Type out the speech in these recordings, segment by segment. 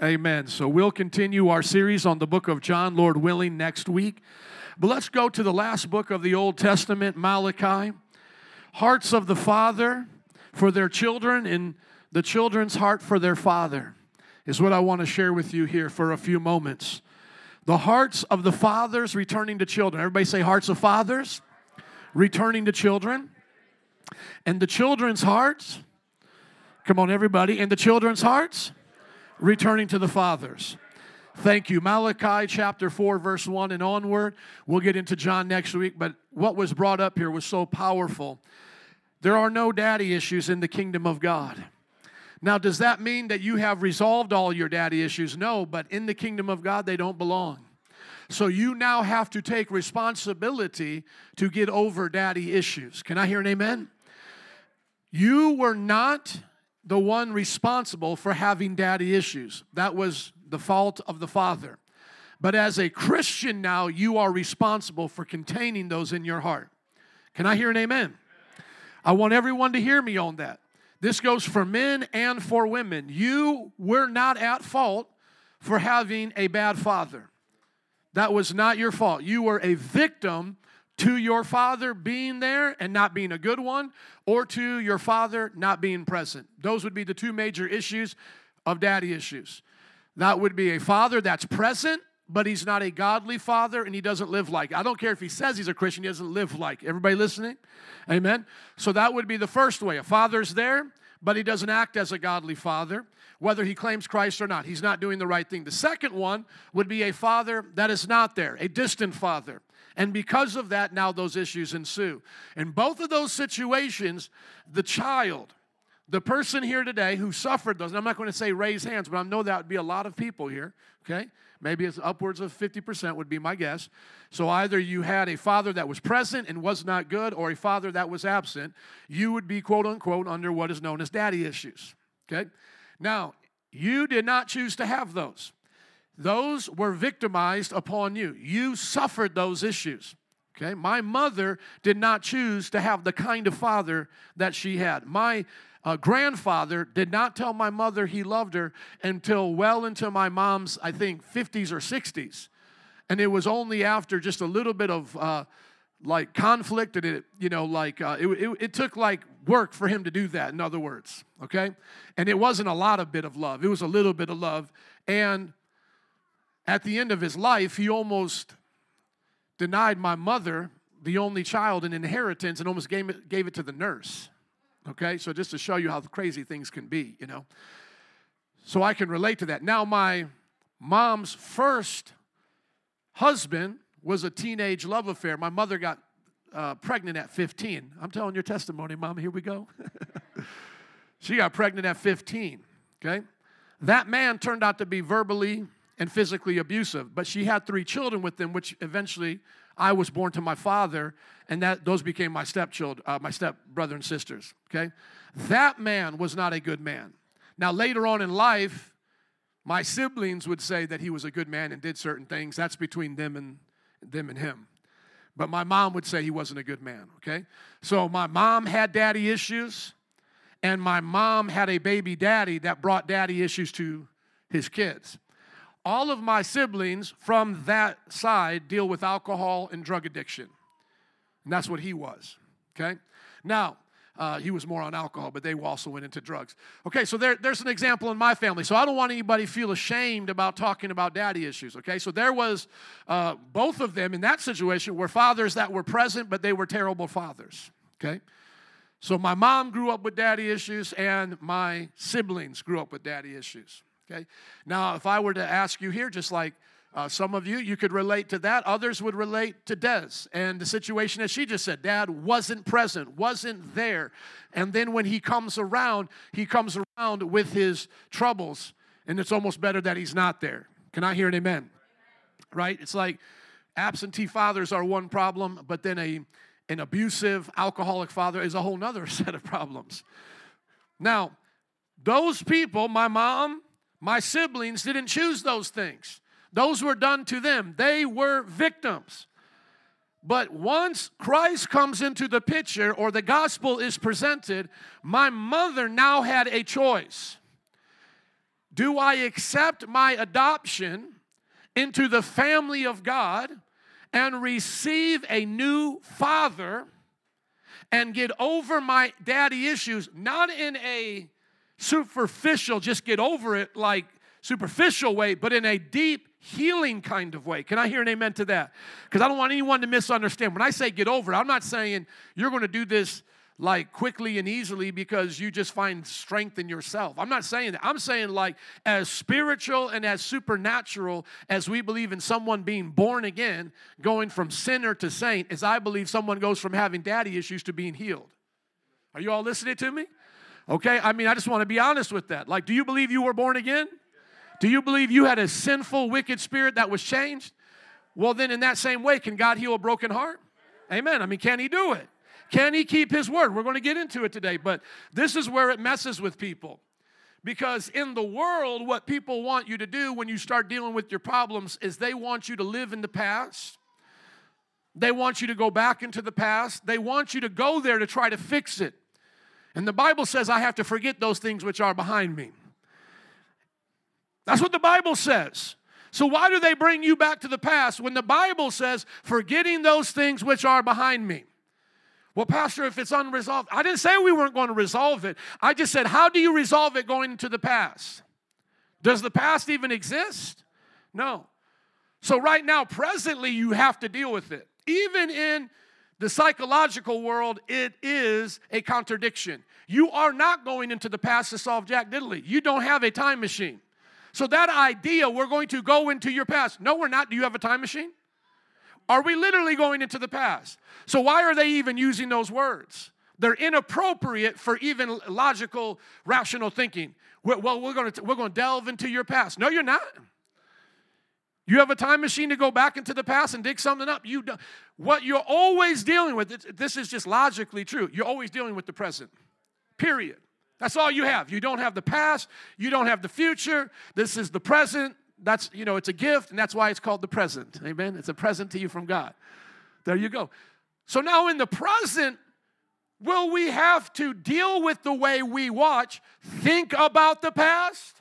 Amen. So we'll continue our series on the book of John, Lord willing, next week. But let's go to the last book of the Old Testament, Malachi. Hearts of the Father for their children and the children's heart for their father is what I want to share with you here for a few moments. The hearts of the fathers returning to children. Everybody say hearts of fathers returning to children. And the children's hearts, come on everybody, and the children's hearts returning to the fathers. Thank you. Malachi chapter 4, verse 1 and onward. We'll get into John next week, but what was brought up here was so powerful. There are no daddy issues in the kingdom of God. Now, does that mean that you have resolved all your daddy issues? No, but in the kingdom of God, they don't belong. So you now have to take responsibility to get over daddy issues. Can I hear an amen? You were not the one responsible for having daddy issues. That was the fault of the father. But as a Christian now, you are responsible for containing those in your heart. Can I hear an amen? I want everyone to hear me on that. This goes for men and for women. You were not at fault for having a bad father. That was not your fault. You were a victim to your father being there and not being a good one, or to your father not being present. Those would be the two major issues of daddy issues. That would be a father that's present, but he's not a godly father and he doesn't live like it. I don't care if he says he's a Christian, he doesn't live like it. Everybody listening? Amen? So that would be the first way. A father's there, but he doesn't act as a godly father, whether he claims Christ or not. He's not doing the right thing. The second one would be a father that is not there, a distant father. And because of that, now those issues ensue. In both of those situations, the child, the person here today who suffered those, and I'm not going to say raise hands, but I know that would be a lot of people here, okay? Maybe it's upwards of 50% would be my guess. So either you had a father that was present and was not good, or a father that was absent. You would be, quote, unquote, under what is known as daddy issues, okay? Now, you did not choose to have those. Those were victimized upon you. You suffered those issues, okay? My mother did not choose to have the kind of father that she had. My grandfather did not tell my mother he loved her until well into my mom's, I think, 50s or 60s. And it was only after just a little bit of, like, conflict, and it took, like, work for him to do that, in other words, okay? And it wasn't a lot of bit of love. It was a little bit of love, and at the end of his life, he almost denied my mother, the only child, an inheritance and almost gave it to the nurse, okay? So just to show you how crazy things can be, you know. So I can relate to that. Now, my mom's first husband was a teenage love affair. My mother got pregnant at 15. I'm telling your testimony, Mom. Here we go. She got pregnant at 15, okay? That man turned out to be verbally and physically abusive, but she had 3 children with them, which eventually I was born to my father, and those became my stepchildren, my stepbrother and sisters, okay? That man was not a good man. Now, later on in life, my siblings would say that he was a good man and did certain things. That's between them and him. But my mom would say he wasn't a good man, okay? So my mom had daddy issues, and my mom had a baby daddy that brought daddy issues to his kids. All of my siblings from that side deal with alcohol and drug addiction. And that's what he was, okay? Now, he was more on alcohol, but they also went into drugs. Okay, so there's an example in my family. So I don't want anybody to feel ashamed about talking about daddy issues, okay? So there was both of them in that situation were fathers that were present, but they were terrible fathers, okay? So my mom grew up with daddy issues, and my siblings grew up with daddy issues. Okay. Now, if I were to ask you here, just like some of you, you could relate to that. Others would relate to Des and the situation as she just said. Dad wasn't present, wasn't there. And then when he comes around with his troubles, and it's almost better that he's not there. Can I hear an amen? Right? It's like absentee fathers are one problem, but then an abusive, alcoholic father is a whole other set of problems. Now, those people, my mom, my siblings didn't choose those things. Those were done to them. They were victims. But once Christ comes into the picture or the gospel is presented, my mother now had a choice. Do I accept my adoption into the family of God and receive a new father and get over my daddy issues, not in a superficial, just get over it like superficial way, but in a deep healing kind of way? Can I hear an amen to that? Because I don't want anyone to misunderstand. When I say get over it, I'm not saying you're going to do this like quickly and easily because you just find strength in yourself. I'm not saying that. I'm saying like as spiritual and as supernatural as we believe in someone being born again, going from sinner to saint, as I believe someone goes from having daddy issues to being healed. Are you all listening to me? Okay, I mean, I just want to be honest with that. Like, do you believe you were born again? Do you believe you had a sinful, wicked spirit that was changed? Well, then in that same way, can God heal a broken heart? Amen. I mean, can he do it? Can he keep his word? We're going to get into it today, but this is where it messes with people. Because in the world, what people want you to do when you start dealing with your problems is they want you to live in the past. They want you to go back into the past. They want you to go there to try to fix it. And the Bible says, I have to forget those things which are behind me. That's what the Bible says. So why do they bring you back to the past when the Bible says, forgetting those things which are behind me? Well, Pastor, if it's unresolved, I didn't say we weren't going to resolve it. I just said, how do you resolve it going into the past? Does the past even exist? No. So right now, presently, you have to deal with it. Even in the psychological world, it is a contradiction. You are not going into the past to solve Jack Diddley. You don't have a time machine. So that idea, we're going to go into your past. No, we're not. Do you have a time machine? Are we literally going into the past? So why are they even using those words? They're inappropriate for even logical, rational thinking. Well, we're going to delve into your past. No, you're not. You have a time machine to go back into the past and dig something up. You don't. What you're always dealing with, this is just logically true. You're always dealing with the present, period. That's all you have. You don't have the past. You don't have the future. This is the present. That's, you know, it's a gift, and that's why it's called the present. Amen? It's a present to you from God. There you go. So now in the present, will we have to deal with the way we watch, think about the past?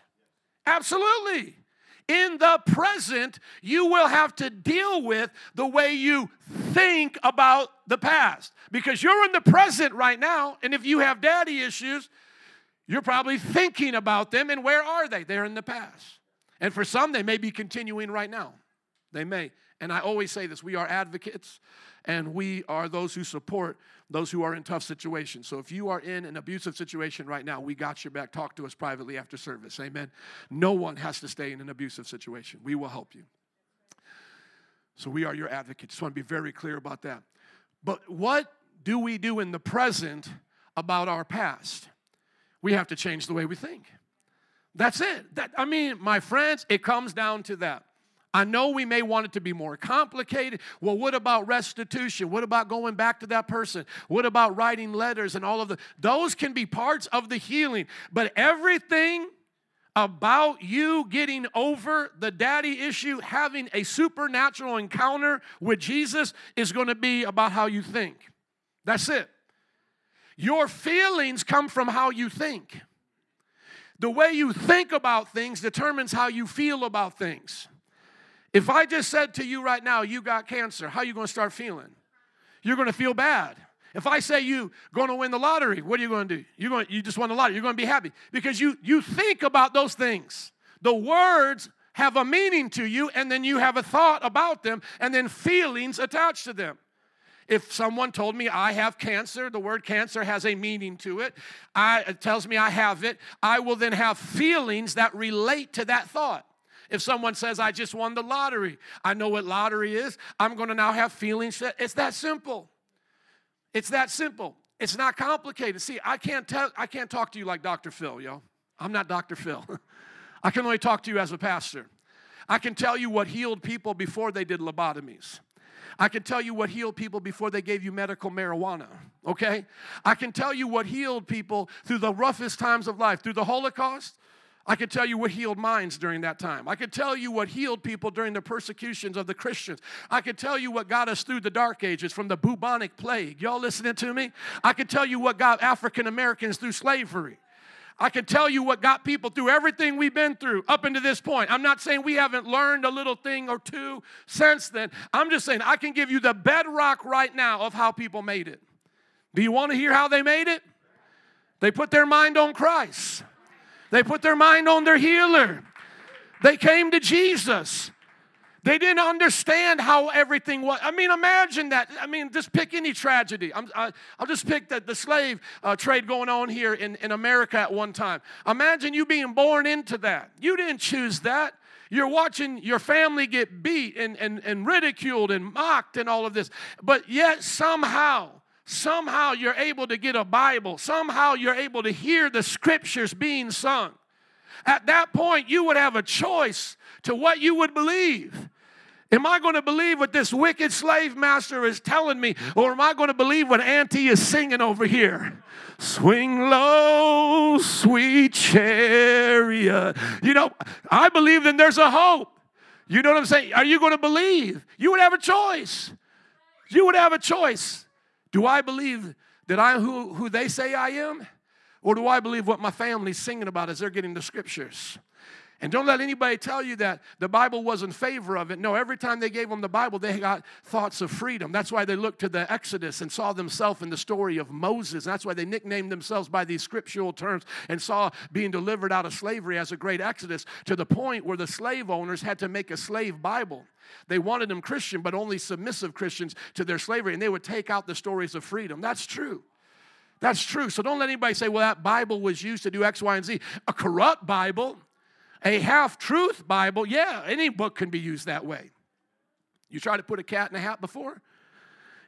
Absolutely. In the present, you will have to deal with the way you think about the past, because you're in the present right now, and if you have daddy issues, you're probably thinking about them, and where are they? They're in the past. And for some, they may be continuing right now. They may. And I always say this, we are advocates, and we are those who support those who are in tough situations. So if you are in an abusive situation right now, we got your back. Talk to us privately after service. Amen. No one has to stay in an abusive situation. We will help you. So we are your advocates. Just want to be very clear about that. But what do we do in the present about our past? We have to change the way we think. That's it. My friends, it comes down to that. I know we may want it to be more complicated. Well, what about restitution? What about going back to that person? What about writing letters and all of the? Those can be parts of the healing. But everything about you getting over the daddy issue, having a supernatural encounter with Jesus, is going to be about how you think. That's it. Your feelings come from how you think. The way you think about things determines how you feel about things. If I just said to you right now, you got cancer, how are you going to start feeling? You're going to feel bad. If I say you're going to win the lottery, what are you going to do? You just won the lottery. You're going to be happy because you think about those things. The words have a meaning to you, and then you have a thought about them, and then feelings attached to them. If someone told me I have cancer, the word cancer has a meaning to it. It tells me I have it. I will then have feelings that relate to that thought. If someone says, I just won the lottery, I know what lottery is. I'm going to now have feelings. It's that simple. It's that simple. It's not complicated. See, I can't talk to you like Dr. Phil, yo. I'm not Dr. Phil. I can only talk to you as a pastor. I can tell you what healed people before they did lobotomies. I can tell you what healed people before they gave you medical marijuana, okay? I can tell you what healed people through the roughest times of life. Through the Holocaust, I can tell you what healed minds during that time. I can tell you what healed people during the persecutions of the Christians. I can tell you what got us through the Dark Ages from the bubonic plague. Y'all listening to me? I can tell you what got African Americans through slavery. I can tell you what got people through everything we've been through up into this point. I'm not saying we haven't learned a little thing or two since then. I'm just saying I can give you the bedrock right now of how people made it. Do you want to hear how they made it? They put their mind on Christ. They put their mind on their healer. They came to Jesus. They didn't understand how everything was. I mean, imagine that. I mean, just pick any tragedy. I'll just pick the slave trade going on here in America at one time. Imagine you being born into that. You didn't choose that. You're watching your family get beat and ridiculed and mocked and all of this. But yet somehow you're able to get a Bible. Somehow you're able to hear the scriptures being sung. At that point, you would have a choice to what you would believe. Am I going to believe what this wicked slave master is telling me, or am I going to believe what Auntie is singing over here? Swing low, sweet chariot. You know, I believe then there's a hope. You know what I'm saying? Are you going to believe? You would have a choice. You would have a choice. Do I believe that I'm who they say I am? Or do I believe what my family's singing about as they're getting the scriptures? And don't let anybody tell you that the Bible was in favor of it. No, every time they gave them the Bible, they got thoughts of freedom. That's why they looked to the Exodus and saw themselves in the story of Moses. That's why they nicknamed themselves by these scriptural terms and saw being delivered out of slavery as a great exodus, to the point where the slave owners had to make a slave Bible. They wanted them Christian, but only submissive Christians to their slavery, and they would take out the stories of freedom. That's true. That's true. So don't let anybody say, well, that Bible was used to do X, Y, and Z. A corrupt Bible, a half-truth Bible, yeah, any book can be used that way. You try to put a cat in a hat before?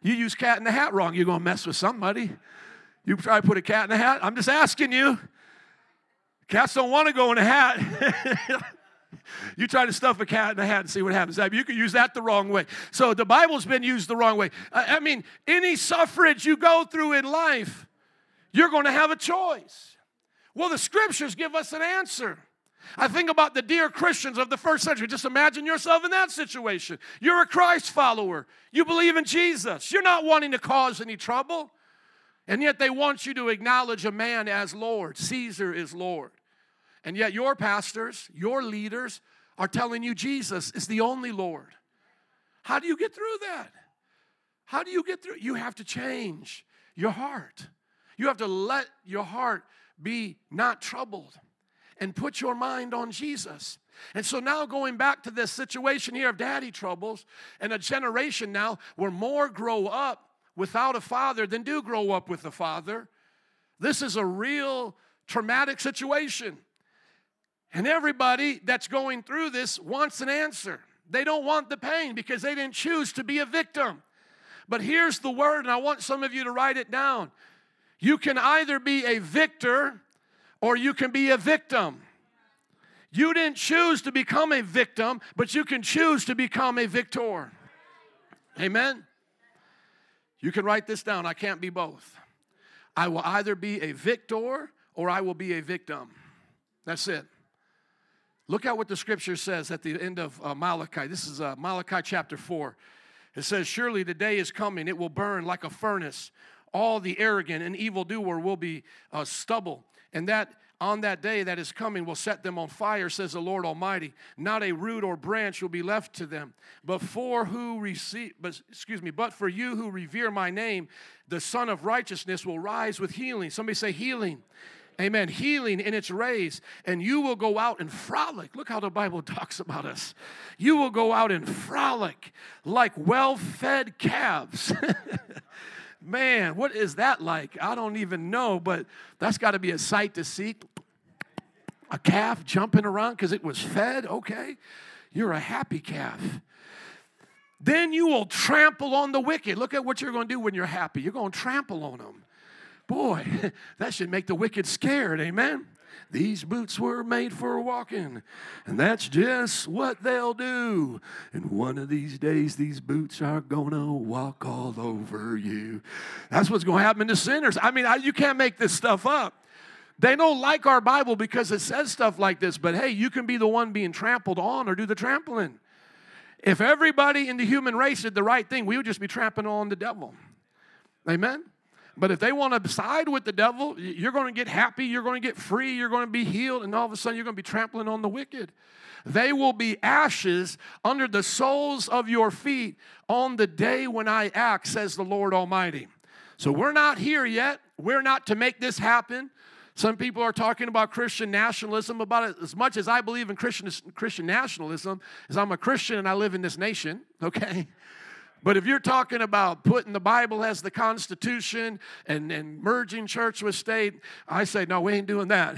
You use cat in the hat wrong, you're going to mess with somebody. You try to put a cat in a hat? I'm just asking you. Cats don't want to go in a hat. You try to stuff a cat in a hat and see what happens. You can use that the wrong way. So the Bible's been used the wrong way. I mean, any suffrage you go through in life, you're going to have a choice. Well, the scriptures give us an answer. I think about the dear Christians of the first century. Just imagine yourself in that situation. You're a Christ follower. You believe in Jesus. You're not wanting to cause any trouble. And yet they want you to acknowledge a man as Lord. Caesar is Lord. And yet your pastors, your leaders are telling you Jesus is the only Lord. How do you get through that? How do you get through? You have to change your heart. You have to let your heart be not troubled and put your mind on Jesus. And so now going back to this situation here of daddy troubles, and a generation now where more grow up without a father than do grow up with a father, this is a real traumatic situation. And everybody that's going through this wants an answer. They don't want the pain because they didn't choose to be a victim. But here's the word, and I want some of you to write it down. You can either be a victor or you can be a victim. You didn't choose to become a victim, but you can choose to become a victor. Amen? You can write this down. I can't be both. I will either be a victor or I will be a victim. That's it. Look at what the scripture says at the end of Malachi. This is Malachi chapter 4. It says, surely the day is coming, it will burn like a furnace. All the arrogant and evildoer will be stubble. And that on that day that is coming will set them on fire, says the Lord Almighty. Not a root or branch will be left to them. But for you who revere my name, the Son of Righteousness will rise with healing. Somebody say healing. Amen. Healing in its rays. And you will go out and frolic. Look how the Bible talks about us. You will go out and frolic like well-fed calves. Man, what is that like? I don't even know, but that's got to be a sight to see. A calf jumping around because it was fed? Okay. You're a happy calf. Then you will trample on the wicked. Look at what you're going to do when you're happy. You're going to trample on them. Boy, that should make the wicked scared. Amen? These boots were made for walking, and that's just what they'll do. And one of these days, these boots are going to walk all over you. That's what's going to happen to sinners. I mean, you can't make this stuff up. They don't like our Bible because it says stuff like this, but hey, you can be the one being trampled on or do the trampling. If everybody in the human race did the right thing, we would just be trampling on the devil. Amen? But if they want to side with the devil, you're going to get happy, you're going to get free, you're going to be healed, and all of a sudden you're going to be trampling on the wicked. They will be ashes under the soles of your feet on the day when I act, says the Lord Almighty. So we're not here yet. We're not to make this happen. Some people are talking about Christian nationalism. About it as much as I believe in Christian nationalism, as I'm a Christian and I live in this nation, okay? But if you're talking about putting the Bible as the Constitution and merging church with state, I say, no, we ain't doing that.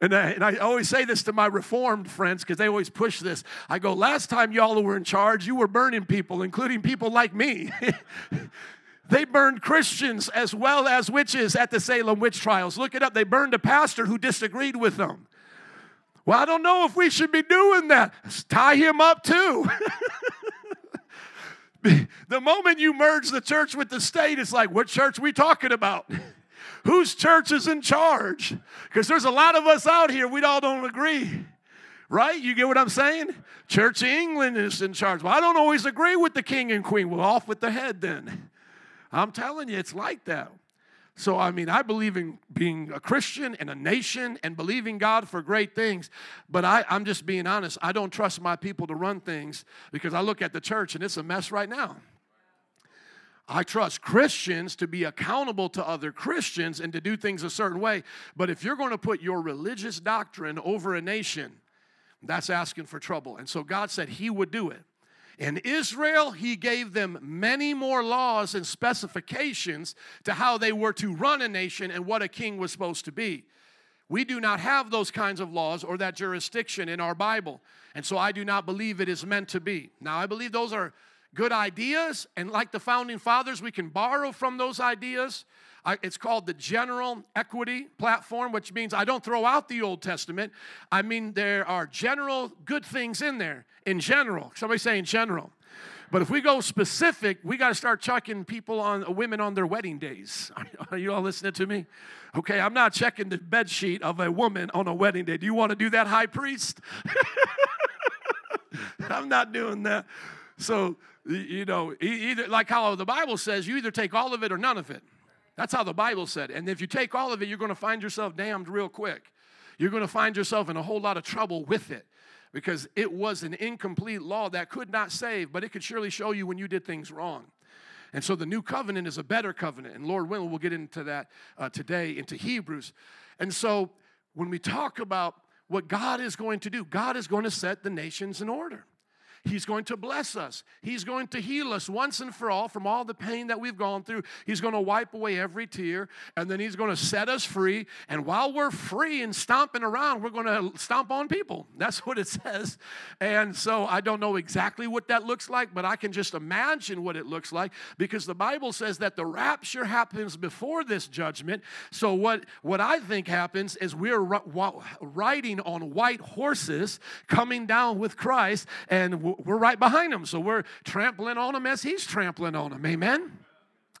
And I always say this to my Reformed friends because they always push this. I go, last time y'all were in charge, you were burning people, including people like me. They burned Christians as well as witches at the Salem witch trials. Look it up. They burned a pastor who disagreed with them. Well, I don't know if we should be doing that. Let's tie him up too. The moment you merge the church with the state, it's like, what church are we talking about? Whose church is in charge? Because there's a lot of us out here, we all don't agree. Right? You get what I'm saying? Church of England is in charge. Well, I don't always agree with the king and queen. Well, off with the head then. I'm telling you, it's like that. So, I believe in being a Christian and a nation and believing God for great things. But I'm just being honest. I don't trust my people to run things because I look at the church and it's a mess right now. I trust Christians to be accountable to other Christians and to do things a certain way. But if you're going to put your religious doctrine over a nation, that's asking for trouble. And so God said he would do it. In Israel, he gave them many more laws and specifications to how they were to run a nation and what a king was supposed to be. We do not have those kinds of laws or that jurisdiction in our Bible, and so I do not believe it is meant to be. Now, I believe those are good ideas, and like the Founding Fathers, we can borrow from those ideas. It's called the general equity platform, which means I don't throw out the Old Testament. I mean, there are general good things in there, in general. Somebody say in general. But if we go specific, we got to start checking women on their wedding days. Are you all listening to me? Okay, I'm not checking the bedsheet of a woman on a wedding day. Do you want to do that, high priest? I'm not doing that. So, either like how the Bible says, you either take all of it or none of it. That's how the Bible said. And if you take all of it, you're going to find yourself damned real quick. You're going to find yourself in a whole lot of trouble with it because it was an incomplete law that could not save, but it could surely show you when you did things wrong. And so the new covenant is a better covenant. And Lord willing, we'll get into that today, into Hebrews. And so when we talk about what God is going to do, God is going to set the nations in order. He's going to bless us. He's going to heal us once and for all from all the pain that we've gone through. He's going to wipe away every tear, and then he's going to set us free. And while we're free and stomping around, we're going to stomp on people. That's what it says. And so I don't know exactly what that looks like, but I can just imagine what it looks like because the Bible says that the rapture happens before this judgment. So what I think happens is we're riding on white horses coming down with Christ, and we're right behind him, so we're trampling on him as he's trampling on him. Amen?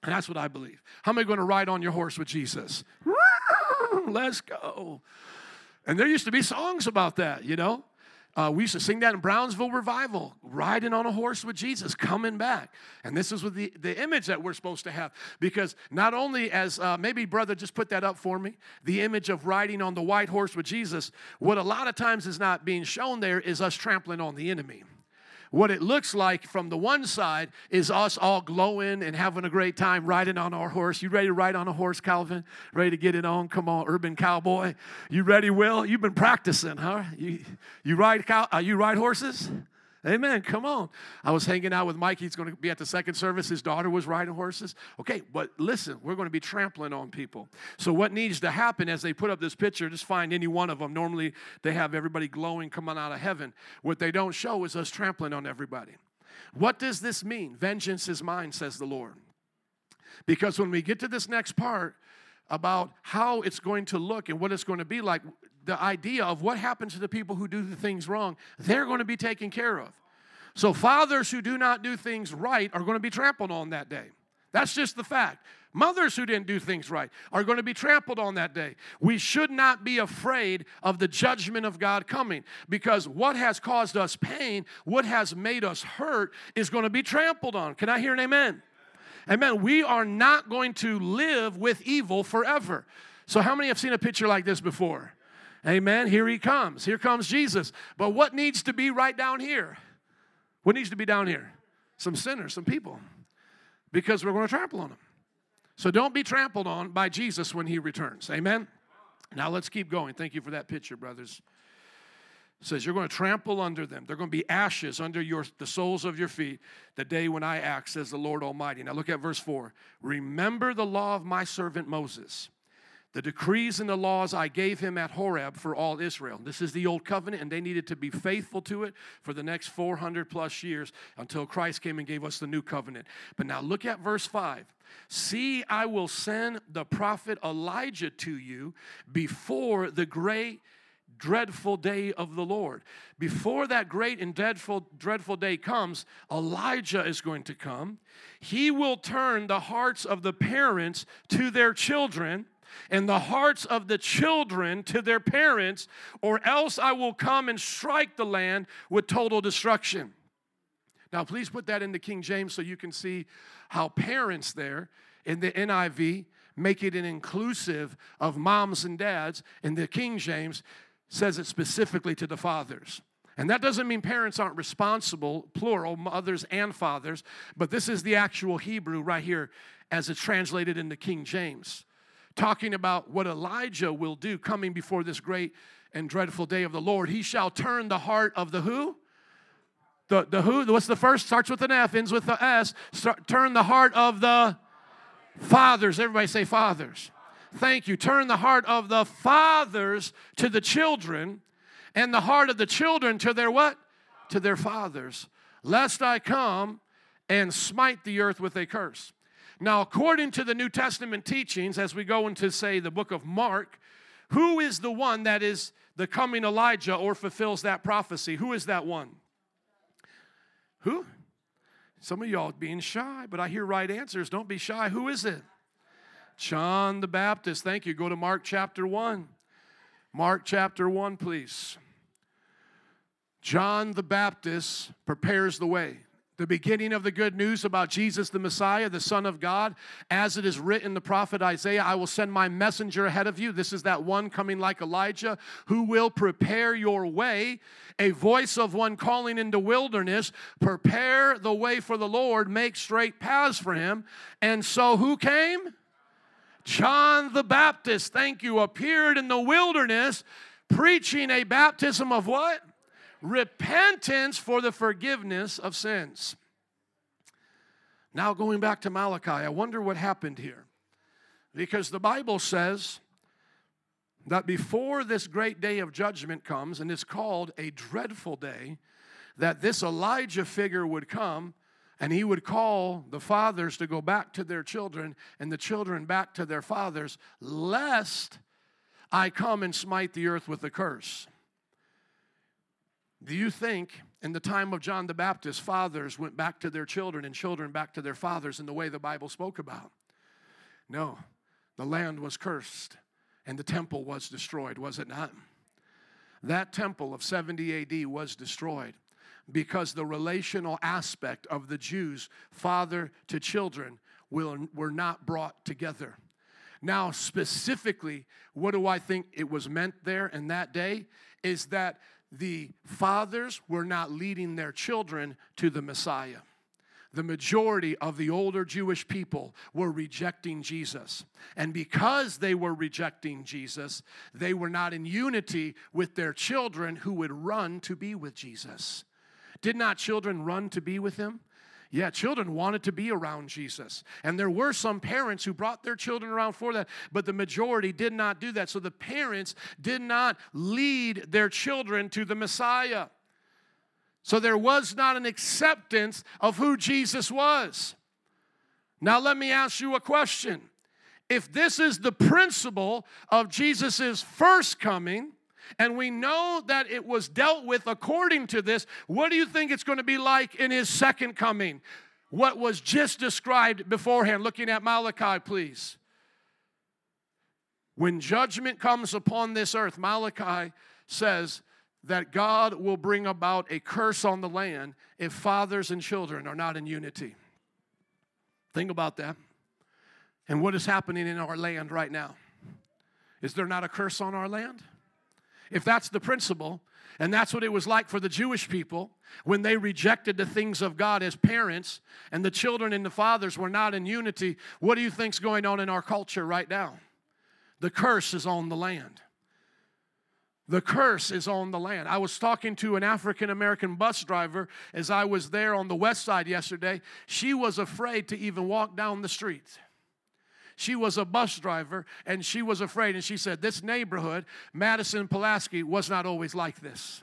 And that's what I believe. How many are going to ride on your horse with Jesus? Let's go. And there used to be songs about that, We used to sing that in Brownsville Revival, riding on a horse with Jesus, coming back. And this is with the image that we're supposed to have. Because not only as, maybe brother just put that up for me, the image of riding on the white horse with Jesus, what a lot of times is not being shown there is us trampling on the enemy. What it looks like from the one side is us all glowing and having a great time riding on our horse. You ready to ride on a horse, Calvin? Ready to get it on? Come on, urban cowboy. You ready, Will? You've been practicing, huh? You ride horses? Amen. Come on. I was hanging out with Mike. He's going to be at the second service. His daughter was riding horses. Okay, but listen, we're going to be trampling on people. So what needs to happen as they put up this picture, just find any one of them. Normally, they have everybody glowing coming out of heaven. What they don't show is us trampling on everybody. What does this mean? Vengeance is mine, says the Lord. Because when we get to this next part about how it's going to look and what it's going to be like, the idea of what happens to the people who do the things wrong, they're going to be taken care of. So fathers who do not do things right are going to be trampled on that day. That's just the fact. Mothers who didn't do things right are going to be trampled on that day. We should not be afraid of the judgment of God coming because what has caused us pain, what has made us hurt is going to be trampled on. Can I hear an amen? Amen. We are not going to live with evil forever. So how many have seen a picture like this before? Amen. Here he comes. Here comes Jesus. But what needs to be right down here? What needs to be down here? Some sinners, some people, because we're going to trample on them. So don't be trampled on by Jesus when he returns. Amen. Now let's keep going. Thank you for that picture, brothers. It says you're going to trample under them. They're going to be ashes under the soles of your feet the day when I act, says the Lord Almighty. Now look at verse 4. Remember the law of my servant Moses, the decrees and the laws I gave him at Horeb for all Israel. This is the old covenant, and they needed to be faithful to it for the next 400 plus years until Christ came and gave us the new covenant. But now look at verse 5. See, I will send the prophet Elijah to you before the great dreadful day of the Lord. Before that great and dreadful day comes, Elijah is going to come. He will turn the hearts of the parents to their children and the hearts of the children to their parents, or else I will come and strike the land with total destruction. Now, please put that into King James so you can see how parents there in the NIV make it an inclusive of moms and dads, and the King James says it specifically to the fathers. And that doesn't mean parents aren't responsible, plural, mothers and fathers, but this is the actual Hebrew right here as it's translated into King James, talking about what Elijah will do coming before this great and dreadful day of the Lord. He shall turn the heart of the who? The who? What's the first? Starts with an F, ends with the S. Turn the heart of the fathers. Everybody say fathers. Thank you. Turn the heart of the fathers to the children, and the heart of the children to their what? To their fathers, lest I come and smite the earth with a curse. Now, according to the New Testament teachings, as we go into, say, the book of Mark, who is the one that is the coming Elijah or fulfills that prophecy? Who is that one? Who? Some of y'all being shy, but I hear right answers. Don't be shy. Who is it? John the Baptist. Thank you. Go to Mark chapter 1. Mark chapter 1, please. John the Baptist prepares the way. The beginning of the good news about Jesus the Messiah, the Son of God, as it is written, the prophet Isaiah, I will send my messenger ahead of you. This is that one coming like Elijah, who will prepare your way. A voice of one calling in the wilderness, prepare the way for the Lord, make straight paths for him. And so who came? John the Baptist, thank you, appeared in the wilderness, preaching a baptism of what? Repentance for the forgiveness of sins. Now going back to Malachi, I wonder what happened here. Because the Bible says that before this great day of judgment comes, and it's called a dreadful day, that this Elijah figure would come and he would call the fathers to go back to their children and the children back to their fathers, lest I come and smite the earth with a curse. Do you think in the time of John the Baptist, fathers went back to their children and children back to their fathers in the way the Bible spoke about? No. The land was cursed and the temple was destroyed, was it not? That temple of 70 AD was destroyed because the relational aspect of the Jews, father to children, were not brought together. Now, specifically, what do I think it was meant there in that day? Is that the fathers were not leading their children to the Messiah. The majority of the older Jewish people were rejecting Jesus. And because they were rejecting Jesus, they were not in unity with their children who would run to be with Jesus. Did not children run to be with him? Yeah, children wanted to be around Jesus. And there were some parents who brought their children around for that, but the majority did not do that. So the parents did not lead their children to the Messiah. So there was not an acceptance of who Jesus was. Now let me ask you a question. If this is the principle of Jesus' first coming, and we know that it was dealt with according to this, what do you think it's going to be like in his second coming? What was just described beforehand, looking at Malachi, please. When judgment comes upon this earth, Malachi says that God will bring about a curse on the land if fathers and children are not in unity. Think about that. And what is happening in our land right now? Is there not a curse on our land? If that's the principle, and that's what it was like for the Jewish people when they rejected the things of God as parents, and the children and the fathers were not in unity, what do you think's going on in our culture right now? The curse is on the land. The curse is on the land. I was talking to an African-American bus driver as I was there on the West Side yesterday. She was afraid to even walk down the street. She was a bus driver, and she was afraid. And she said, this neighborhood, Madison Pulaski, was not always like this.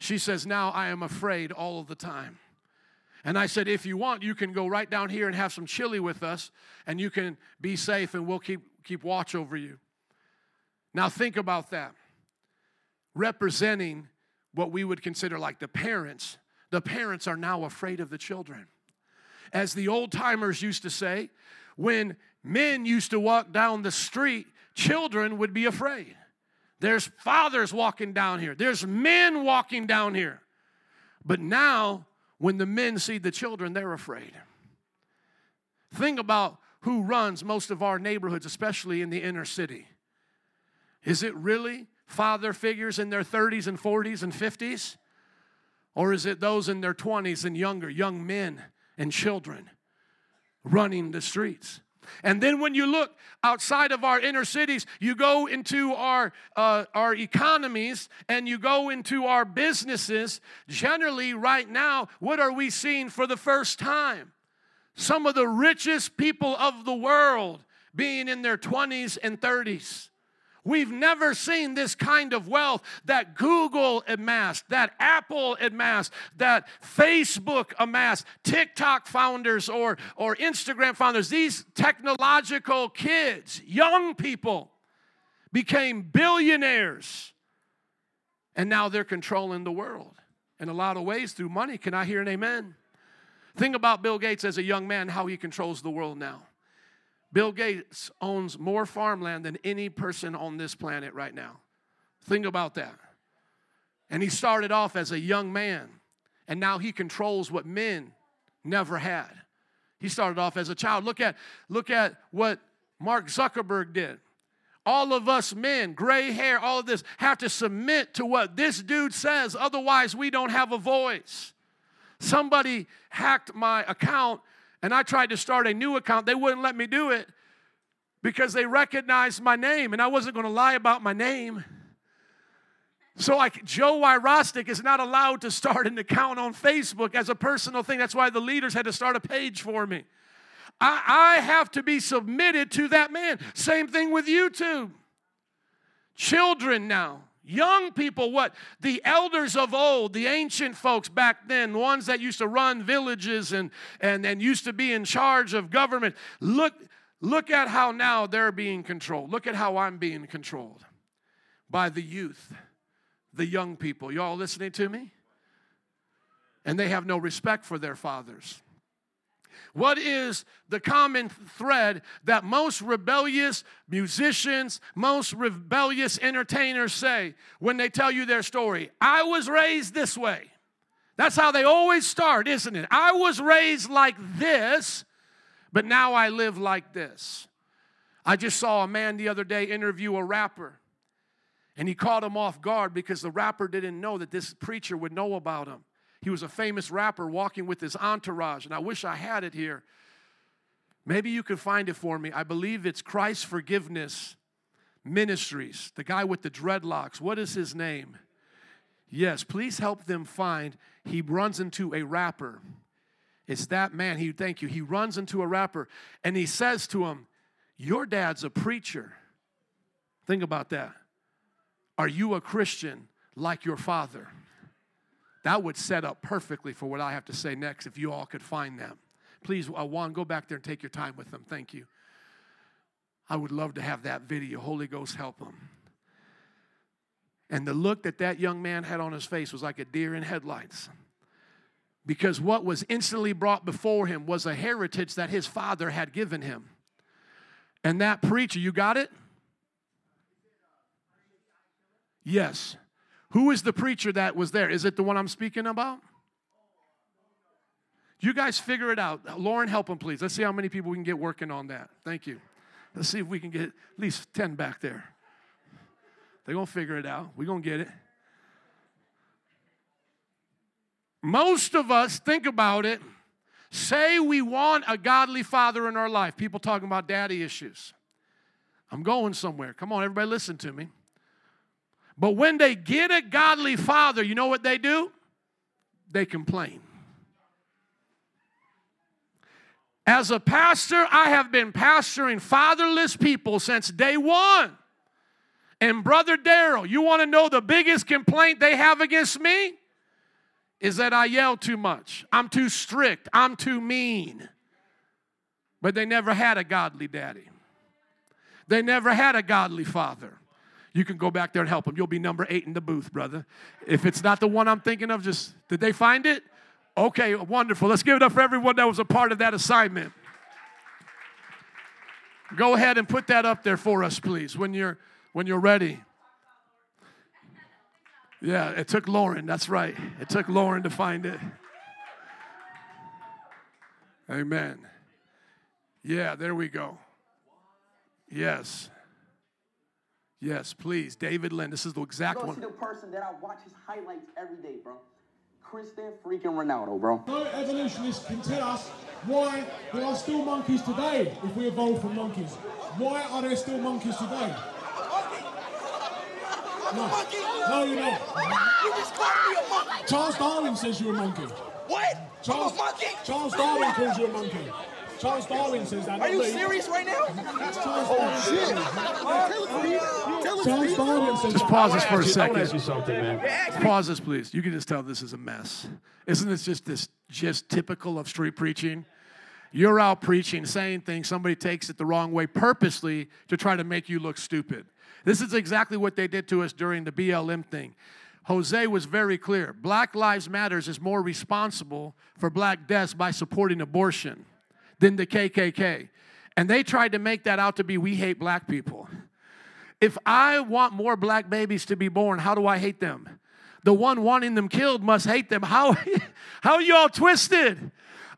She says, now I am afraid all of the time. And I said, if you want, you can go right down here and have some chili with us, and you can be safe, and we'll keep watch over you. Now think about that. Representing what we would consider like the parents are now afraid of the children. As the old-timers used to say, when men used to walk down the street, children would be afraid. There's fathers walking down here. There's men walking down here. But now, when the men see the children, they're afraid. Think about who runs most of our neighborhoods, especially in the inner city. Is it really father figures in their 30s and 40s and 50s? Or is it those in their 20s and younger, young men and children running the streets? And then when you look outside of our inner cities, you go into our economies and you go into our businesses. Generally, right now, what are we seeing for the first time? Some of the richest people of the world being in their 20s and 30s. We've never seen this kind of wealth that Google amassed, that Apple amassed, that Facebook amassed, TikTok founders or Instagram founders. These technological kids, young people, became billionaires, and now they're controlling the world in a lot of ways through money. Can I hear an amen? Think about Bill Gates as a young man, how he controls the world now. Bill Gates owns more farmland than any person on this planet right now. Think about that. And he started off as a young man, and now he controls what men never had. He started off as a child. Look at what Mark Zuckerberg did. All of us men, gray hair, all of this, have to submit to what this dude says. Otherwise, we don't have a voice. Somebody hacked my account, and I tried to start a new account. They wouldn't let me do it because they recognized my name, and I wasn't going to lie about my name. So Joe Wyrostek is not allowed to start an account on Facebook as a personal thing. That's why the leaders had to start a page for me. I have to be submitted to that man. Same thing with YouTube. Children now. Young people, what? The elders of old, the ancient folks back then, ones that used to run villages and used to be in charge of government. Look at how now they're being controlled. Look at how I'm being controlled by the youth, the young people. Y'all listening to me? And they have no respect for their fathers. What is the common thread that most rebellious musicians, most rebellious entertainers say when they tell you their story? I was raised this way. That's how they always start, isn't it? I was raised like this, but now I live like this. I just saw a man the other day interview a rapper, and he caught him off guard because the rapper didn't know that this preacher would know about him. He was a famous rapper walking with his entourage, and I wish I had it here. Maybe you could find it for me. I believe it's Christ Forgiveness Ministries, the guy with the dreadlocks. What is his name? Yes, please help them find. He runs into a rapper. It's that man. Thank you. He runs into a rapper, and he says to him, your dad's a preacher. Think about that. Are you a Christian like your father? That would set up perfectly for what I have to say next if you all could find them. Please, Juan, go back there and take your time with them. Thank you. I would love to have that video. Holy Ghost, help them. And the look that that young man had on his face was like a deer in headlights. Because what was instantly brought before him was a heritage that his father had given him. And that preacher, you got it? Yes. Who is the preacher that was there? Is it the one I'm speaking about? You guys figure it out. Lauren, help them, please. Let's see how many people we can get working on that. Thank you. Let's see if we can get at least 10 back there. They're going to figure it out. We're going to get it. Most of us, think about it, say we want a godly father in our life. People talking about daddy issues. I'm going somewhere. Come on, everybody listen to me. But when they get a godly father, you know what they do? They complain. As a pastor, I have been pastoring fatherless people since day one. And Brother Daryl, you want to know the biggest complaint they have against me? Is that I yell too much. I'm too strict. I'm too mean. But they never had a godly daddy. They never had a godly father. You can go back there and help them. You'll be number 8 in the booth, brother. If it's not the one I'm thinking of, just, did they find it? Okay, wonderful. Let's give it up for everyone that was a part of that assignment. Go ahead and put that up there for us, please, when you're ready. Yeah, it took Lauren. That's right. It took Lauren to find it. Amen. Yeah, there we go. Yes. Yes, please. David Lynn, this is the exact one. Go see the person that I watch his highlights every day, bro. Cristian freaking Ronaldo, bro. No evolutionist can tell us why there are still monkeys today if we evolved from monkeys. Why are there still monkeys today? No, you're not. You just called me a monkey. Charles Darwin says you're a monkey. What? I'm a monkey? Charles Darwin calls you a monkey. Charles Darwin says that. Are you serious right now? Oh, shit. Charles Darwin says that. Just pause this for a second. I want to ask you something, man. Pause this, please. You can just tell this is a mess. Isn't this just typical of street preaching? You're out preaching, saying things. Somebody takes it the wrong way purposely to try to make you look stupid. This is exactly what they did to us during the BLM thing. Jose was very clear. Black Lives Matters is more responsible for black deaths by supporting abortion than the KKK. And they tried to make that out to be, we hate black people. If I want more black babies to be born, how do I hate them? The one wanting them killed must hate them. How are you all twisted?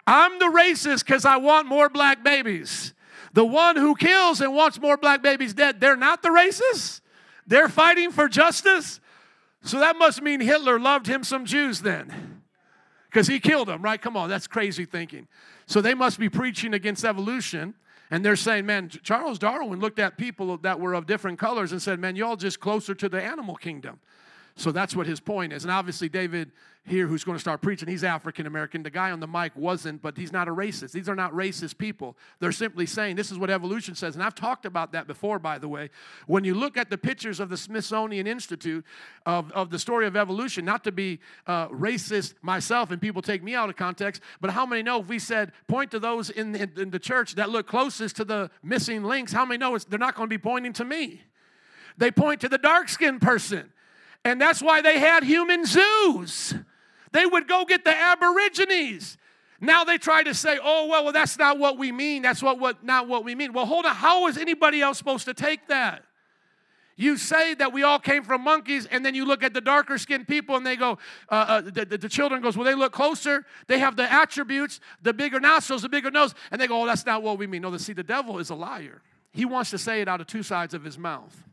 I'm the racist because I want more black babies. The one who kills and wants more black babies dead, they're not the racists. They're fighting for justice. So that must mean Hitler loved him some Jews then, because he killed them, right? Come on, that's crazy thinking. So they must be preaching against evolution, and they're saying, man, Charles Darwin looked at people that were of different colors and said, man, y'all just closer to the animal kingdom. So that's what his point is. And obviously David here, who's going to start preaching, he's African-American. The guy on the mic wasn't, but he's not a racist. These are not racist people. They're simply saying this is what evolution says. And I've talked about that before, by the way. When you look at the pictures of the Smithsonian Institute of the story of evolution, not to be racist myself and people take me out of context, but how many know if we said point to those in the church that look closest to the missing links, how many know they're not going to be pointing to me? They point to the dark-skinned person. And that's why they had human zoos. They would go get the Aborigines. Now they try to say, oh, well, that's not what we mean. That's not what we mean. Well, hold on. How is anybody else supposed to take that? You say that we all came from monkeys, and then you look at the darker-skinned people, and they go, the children goes, well, they look closer. They have the attributes, the bigger nostrils, the bigger nose. And they go, oh, that's not what we mean. No, see, the devil is a liar. He wants to say it out of two sides of his mouth.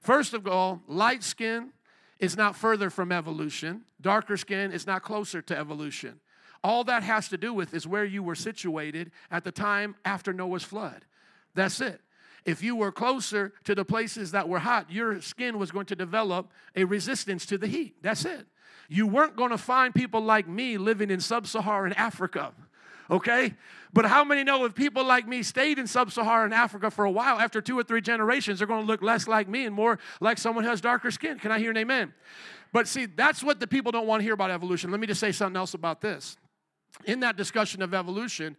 First of all, light skin is not further from evolution. Darker skin is not closer to evolution. All that has to do with is where you were situated at the time after Noah's flood. That's it. If you were closer to the places that were hot, your skin was going to develop a resistance to the heat. That's it. You weren't going to find people like me living in sub-Saharan Africa, okay? But how many know if people like me stayed in sub-Saharan Africa for a while, after 2 or 3 generations, they're going to look less like me and more like someone who has darker skin? Can I hear an amen? But see, that's what the people don't want to hear about evolution. Let me just say something else about this. In that discussion of evolution,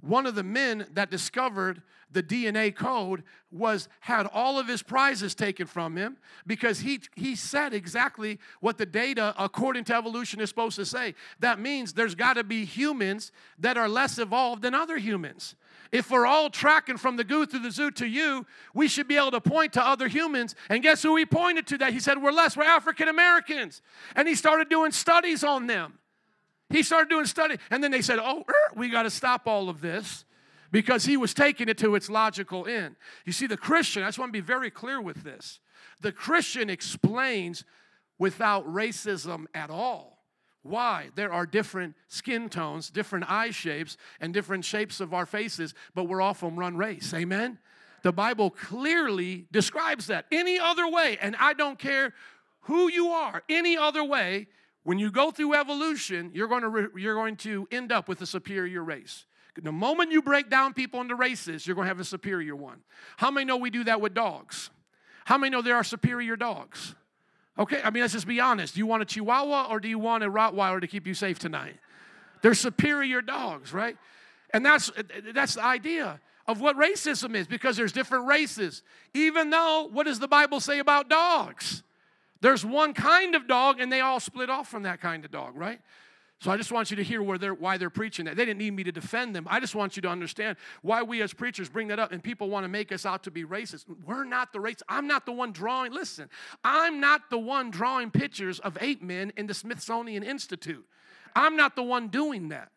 one of the men that discovered the DNA code had all of his prizes taken from him because he said exactly what the data according to evolution is supposed to say. That means there's got to be humans that are less evolved than other humans. If we're all tracking from the goo through the zoo to you, we should be able to point to other humans. And guess who he pointed to that? He said, we're African Americans. And he started doing studies on them. He started doing study, and then they said, oh, we got to stop all of this because he was taking it to its logical end. You see, the Christian, I just want to be very clear with this. The Christian explains without racism at all why there are different skin tones, different eye shapes, and different shapes of our faces, but we're all from one race. Amen? The Bible clearly describes that. Any other way, and I don't care who you are, any other way, when you go through evolution, you're going to end up with a superior race. The moment you break down people into races, you're going to have a superior one. How many know we do that with dogs? How many know there are superior dogs? Okay, I mean, let's just be honest. Do you want a Chihuahua or do you want a Rottweiler to keep you safe tonight? They're superior dogs, right? And that's the idea of what racism is, because there's different races. Even though, what does the Bible say about dogs? There's one kind of dog, and they all split off from that kind of dog, right? So I just want you to hear why they're preaching that. They didn't need me to defend them. I just want you to understand why we as preachers bring that up, and people want to make us out to be racist. We're not the racist. I'm not the one drawing. Listen, I'm not the one drawing pictures of ape men in the Smithsonian Institute. I'm not the one doing that,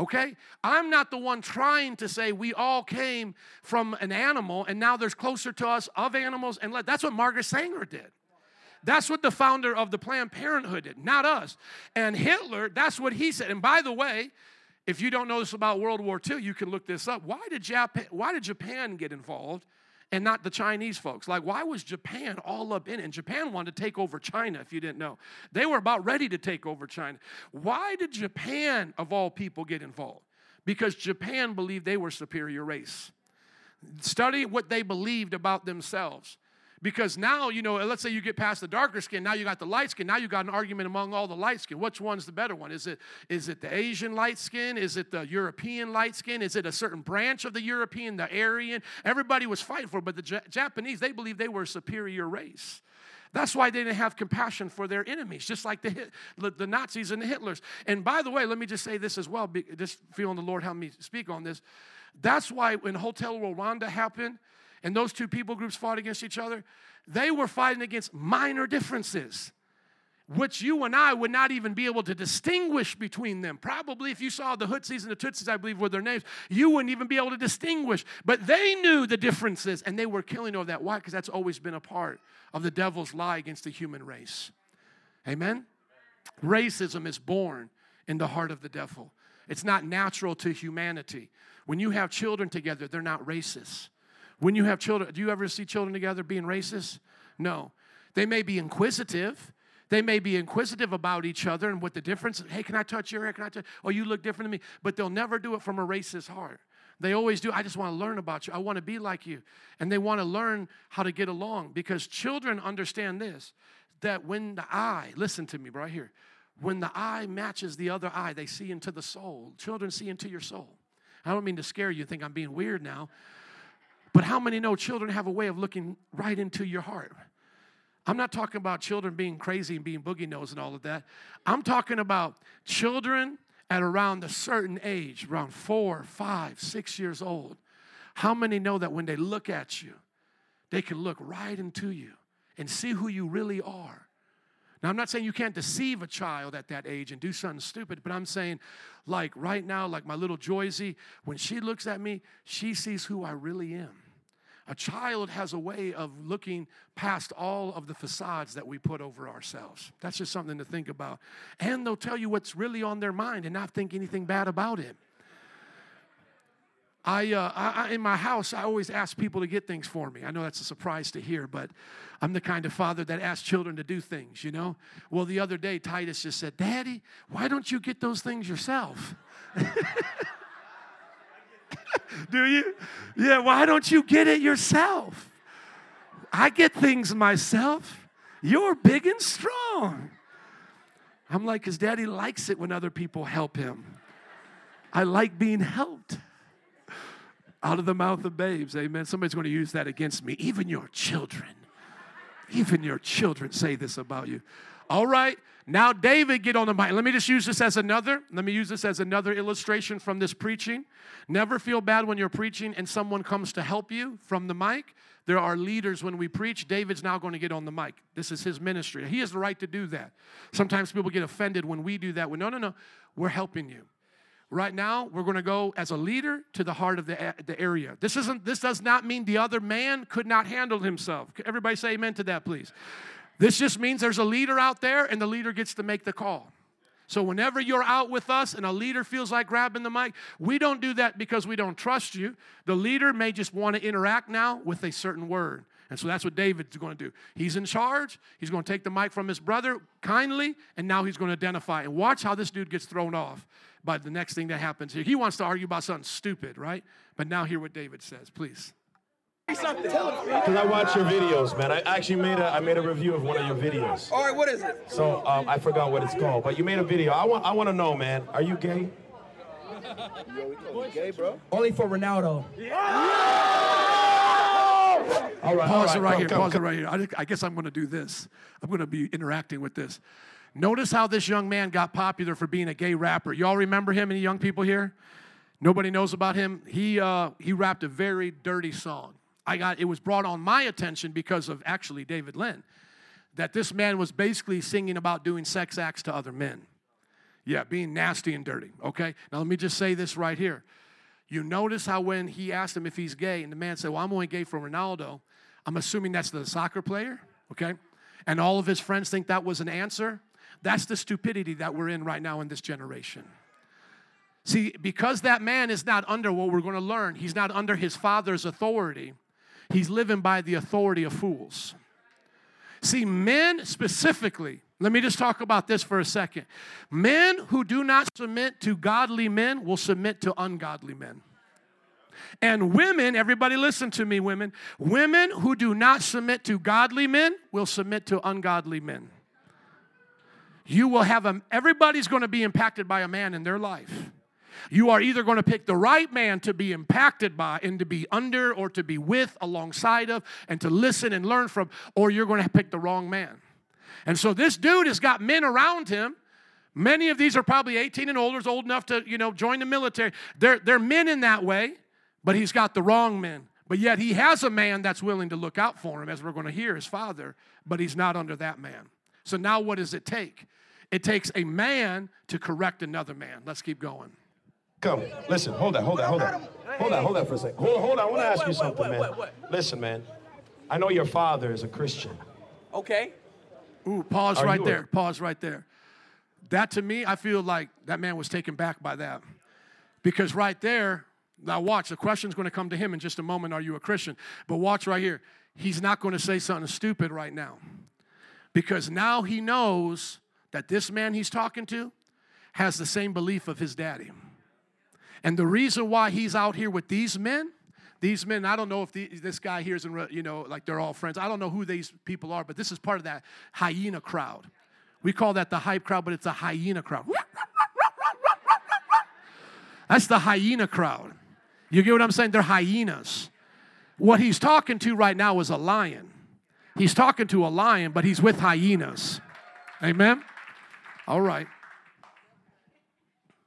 okay? I'm not the one trying to say we all came from an animal, and now there's closer to us of animals. And that's what Margaret Sanger did. That's what the founder of the Planned Parenthood did, not us. And Hitler, that's what he said. And by the way, if you don't know this about World War II, you can look this up. Why did Japan get involved and not the Chinese folks? Like, why was Japan all up in it? And Japan wanted to take over China, if you didn't know. They were about ready to take over China. Why did Japan, of all people, get involved? Because Japan believed they were superior race. Study what they believed about themselves. Because now, you know, let's say you get past the darker skin, now you got the light skin, now you got an argument among all the light skin. Which one's the better one? Is it the Asian light skin? Is it the European light skin? Is it a certain branch of the European, the Aryan? Everybody was fighting for it, but the Japanese, they believed they were a superior race. That's why they didn't have compassion for their enemies, just like the Nazis and the Hitlers. And by the way, let me just say this as well, just feeling the Lord help me speak on this. That's why when Hotel Rwanda happened, and those two people groups fought against each other, they were fighting against minor differences, which you and I would not even be able to distinguish between them. Probably if you saw the Hutsis and the Tutsis, I believe were their names, you wouldn't even be able to distinguish. But they knew the differences, and they were killing over that. Why? Because that's always been a part of the devil's lie against the human race. Amen? Racism is born in the heart of the devil. It's not natural to humanity. When you have children together, they're not racist. When you have children, do you ever see children together being racist? No. They may be inquisitive. They may be inquisitive about each other and what the difference is. Hey, can I touch your hair? Can I touch? Oh, you look different than me. But they'll never do it from a racist heart. They always do. I just want to learn about you. I want to be like you. And they want to learn how to get along, because children understand this, that when the eye, listen to me right here, when the eye matches the other eye, they see into the soul. Children see into your soul. I don't mean to scare you. You think I'm being weird now. But how many know children have a way of looking right into your heart? I'm not talking about children being crazy and being boogie-nosed and all of that. I'm talking about children at around a certain age, around 4, 5, 6 years old. How many know that when they look at you, they can look right into you and see who you really are? Now, I'm not saying you can't deceive a child at that age and do something stupid, but I'm saying, like right now, like my little Joyzy, when she looks at me, she sees who I really am. A child has a way of looking past all of the facades that we put over ourselves. That's just something to think about. And they'll tell you what's really on their mind and not think anything bad about it. I in my house, I always ask people to get things for me. I know that's a surprise to hear, but I'm the kind of father that asks children to do things, you know? Well, the other day, Titus just said, Daddy, why don't you get those things yourself? Do you? Yeah, why don't you get it yourself? I get things myself. You're big and strong. I'm like, because Daddy likes it when other people help him. I like being helped. Out of the mouth of babes, amen. Somebody's going to use that against me. Even your children say this about you. All right. Now David get on the mic. Let me use this as another illustration from this preaching. Never feel bad when you're preaching and someone comes to help you from the mic. There are leaders when we preach. David's now going to get on the mic. This is his ministry. He has the right to do that. Sometimes people get offended when we do that. No. We're helping you. Right now, we're going to go as a leader to the heart of the area. This does not mean the other man could not handle himself. Everybody say amen to that, please. This just means there's a leader out there, and the leader gets to make the call. So whenever you're out with us and a leader feels like grabbing the mic, we don't do that because we don't trust you. The leader may just want to interact now with a certain word. And so that's what David's going to do. He's in charge. He's going to take the mic from his brother kindly, and now he's going to identify. And watch how this dude gets thrown off by the next thing that happens here. He wants to argue about something stupid, right? But now hear what David says, please. Because I watch your videos, man. I actually made a review of one of your videos. All right, what is it? So I forgot what it's called, but you made a video. I want to know, man. Are you gay? Yo, we call you gay, bro. Only for Ronaldo. Yeah. Oh! All right. Pause it right here. I guess I'm going to do this. I'm going to be interacting with this. Notice how this young man got popular for being a gay rapper. Y'all remember him? Any young people here? Nobody knows about him. He rapped a very dirty song. It was brought on my attention because of actually David Lynn, that this man was basically singing about doing sex acts to other men. Yeah, being nasty and dirty, okay? Now, let me just say this right here. You notice how when he asked him if he's gay, and the man said, well, I'm only gay for Ronaldo, I'm assuming that's the soccer player, okay? And all of his friends think that was an answer. That's the stupidity that we're in right now in this generation. See, because that man is not under what we're going to learn, he's not under his father's authority, he's living by the authority of fools. See, men specifically, let me just talk about this for a second. Men who do not submit to godly men will submit to ungodly men. And women, everybody listen to me, women who do not submit to godly men will submit to ungodly men. You will have everybody's going to be impacted by a man in their life. You are either going to pick the right man to be impacted by and to be under or to be with, alongside of, and to listen and learn from, or you're going to pick the wrong man. And so this dude has got men around him. Many of these are probably 18 and older, old enough to, join the military. They're men in that way, but he's got the wrong men. But yet he has a man that's willing to look out for him, as we're going to hear, his father, but he's not under that man. So now what does it take? It takes a man to correct another man. Let's keep going. Come, listen, hold on for a second. Hold on, I want to ask you something, man. Listen, man, I know your father is a Christian. Okay. Ooh, pause right there. That to me, I feel like that man was taken back by that. Because right there, now watch, the question's going to come to him in just a moment, are you a Christian? But watch right here. He's not going to say something stupid right now. Because now he knows that this man he's talking to has the same belief of his daddy. And the reason why he's out here with these men, I don't know if this guy here is, like they're all friends. I don't know who these people are, but this is part of that hyena crowd. We call that the hype crowd, but it's a hyena crowd. That's the hyena crowd. You get what I'm saying? They're hyenas. What he's talking to right now is a lion. He's talking to a lion, but he's with hyenas. Amen? All right.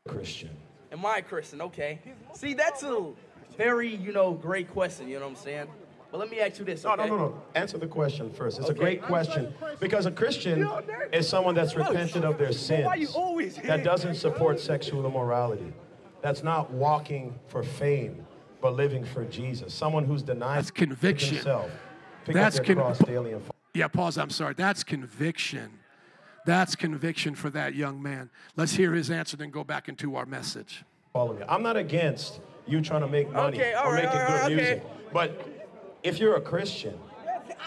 Christian. Am I a Christian? Okay. See, that's a very, great question, you know what I'm saying? But let me ask you this, okay? No. Answer the question first. It's okay. A great question. Because a Christian is someone that's repented of their sins. Why you always here? That doesn't support sexual immorality. That's not walking for fame, but living for Jesus. Someone who's denied that's conviction. Himself. That's conviction. Yeah, pause. I'm sorry. That's conviction. That's conviction for that young man. Let's hear his answer, then go back into our message. I'm not against you trying to make money or making good music. But if you're a Christian,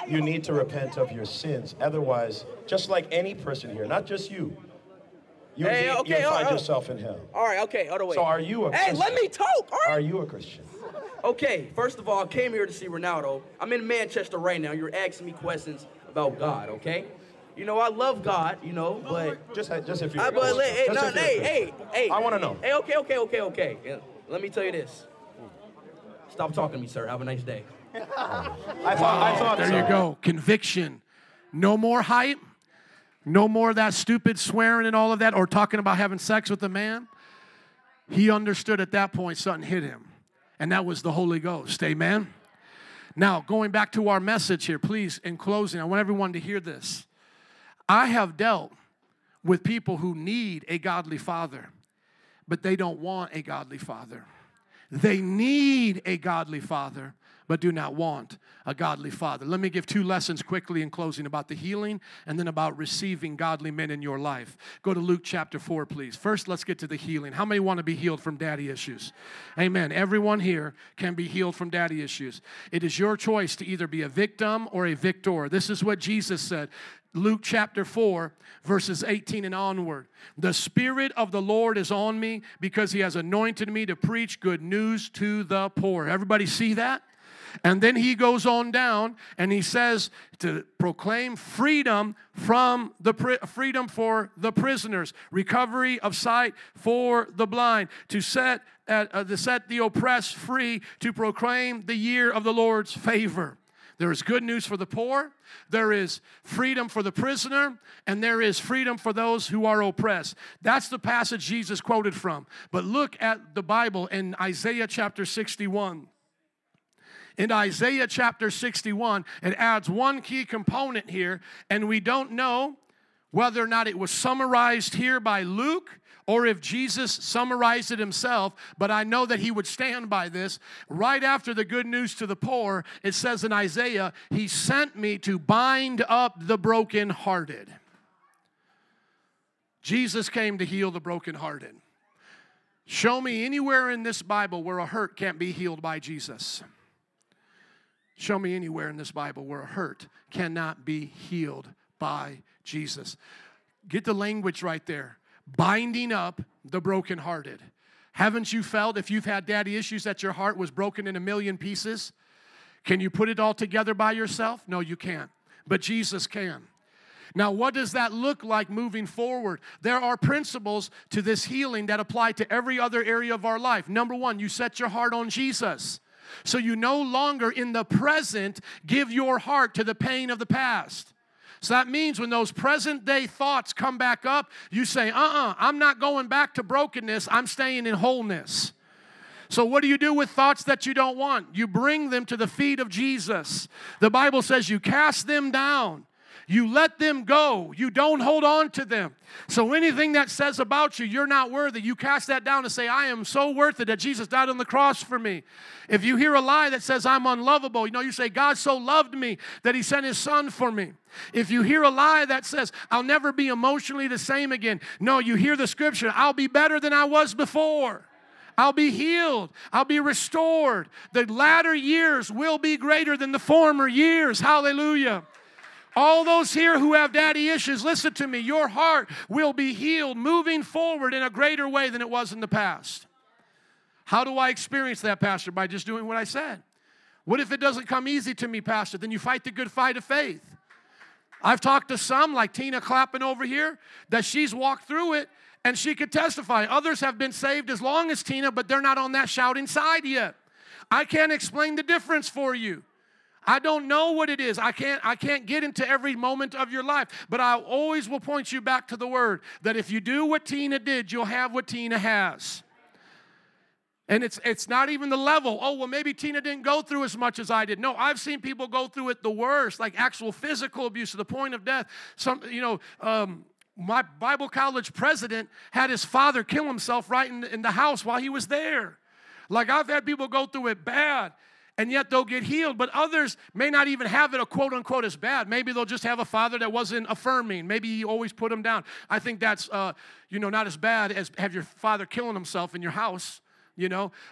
you need to repent of your sins. Otherwise, just like any person here, not just you, you'll find yourself in hell. All right, okay. Other way. So are you a Christian? Hey, let me talk. All right. Are you a Christian? Okay, first of all, I came here to see Ronaldo. I'm in Manchester right now. You're asking me questions about God, okay? I love God, but... Just if you're... Hey, I want to know. Hey, okay. Yeah, let me tell you this. Stop talking to me, sir. Have a nice day. I thought so. There you go. Conviction. No more hype. No more of that stupid swearing and all of that, or talking about having sex with a man. He understood at that point something hit him, and that was the Holy Ghost. Amen? Now, going back to our message here, please, in closing, I want everyone to hear this. I have dealt with people who need a godly father, but they don't want a godly father. They need a godly father, but do not want a godly father. Let me give two lessons quickly in closing about the healing and then about receiving godly men in your life. Go to Luke chapter 4, please. First, let's get to the healing. How many want to be healed from daddy issues? Amen. Everyone here can be healed from daddy issues. It is your choice to either be a victim or a victor. This is what Jesus said. Luke chapter 4, verses 18 and onward. The Spirit of the Lord is on me because he has anointed me to preach good news to the poor. Everybody see that? And then he goes on down and he says to proclaim freedom for the prisoners, recovery of sight for the blind, to set the oppressed free, to proclaim the year of the Lord's favor. There is good news for the poor, there is freedom for the prisoner, and there is freedom for those who are oppressed. That's the passage Jesus quoted from. But look at the Bible in Isaiah chapter 61. In Isaiah chapter 61, it adds one key component here, and we don't know whether or not it was summarized here by Luke or if Jesus summarized it himself, but I know that he would stand by this. Right after the good news to the poor, it says in Isaiah, he sent me to bind up the brokenhearted. Jesus came to heal the brokenhearted. Show me anywhere in this Bible where a hurt can't be healed by Jesus. Show me anywhere in this Bible where a hurt cannot be healed by Jesus. Get the language right there. Binding up the brokenhearted. Haven't you felt, if you've had daddy issues, that your heart was broken in a million pieces? Can you put it all together by yourself? No, you can't. But Jesus can. Now, what does that look like moving forward? There are principles to this healing that apply to every other area of our life. Number one, you set your heart on Jesus. So you no longer in the present give your heart to the pain of the past. So that means when those present-day thoughts come back up, you say, I'm not going back to brokenness. I'm staying in wholeness. So what do you do with thoughts that you don't want? You bring them to the feet of Jesus. The Bible says you cast them down. You let them go. You don't hold on to them. So anything that says about you, you're not worthy, you cast that down and say, I am so worth it that Jesus died on the cross for me. If you hear a lie that says I'm unlovable, you say, God so loved me that he sent his son for me. If you hear a lie that says, I'll never be emotionally the same again, no, you hear the scripture, I'll be better than I was before. I'll be healed. I'll be restored. The latter years will be greater than the former years. Hallelujah. All those here who have daddy issues, listen to me. Your heart will be healed moving forward in a greater way than it was in the past. How do I experience that, Pastor? By just doing what I said. What if it doesn't come easy to me, Pastor? Then you fight the good fight of faith. I've talked to some, like Tina Clappin over here, that she's walked through it, and she could testify. Others have been saved as long as Tina, but they're not on that shouting side yet. I can't explain the difference for you. I don't know what it is. I can't get into every moment of your life, but I always will point you back to the Word, that if you do what Tina did, you'll have what Tina has. And it's not even the level. Oh, well, maybe Tina didn't go through as much as I did. No, I've seen people go through it the worst, like actual physical abuse to the point of death. My Bible college president had his father kill himself right in the house while he was there. Like, I've had people go through it bad. And yet they'll get healed, but others may not even have it a quote-unquote as bad. Maybe they'll just have a father that wasn't affirming. Maybe he always put them down. I think that's, not as bad as have your father killing himself in your house.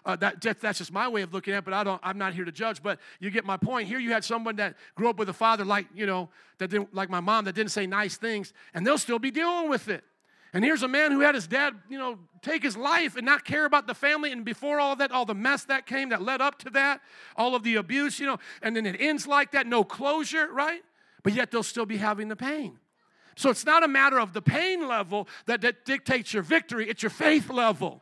That's just my way of looking at it, but I'm not here to judge. But you get my point. Here you had someone that grew up with a father like my mom that didn't say nice things, and they'll still be dealing with it. And here's a man who had his dad, take his life and not care about the family. And before all that, all the mess that came that led up to that, all of the abuse, and then it ends like that, no closure, right? But yet they'll still be having the pain. So it's not a matter of the pain level that dictates your victory. It's your faith level.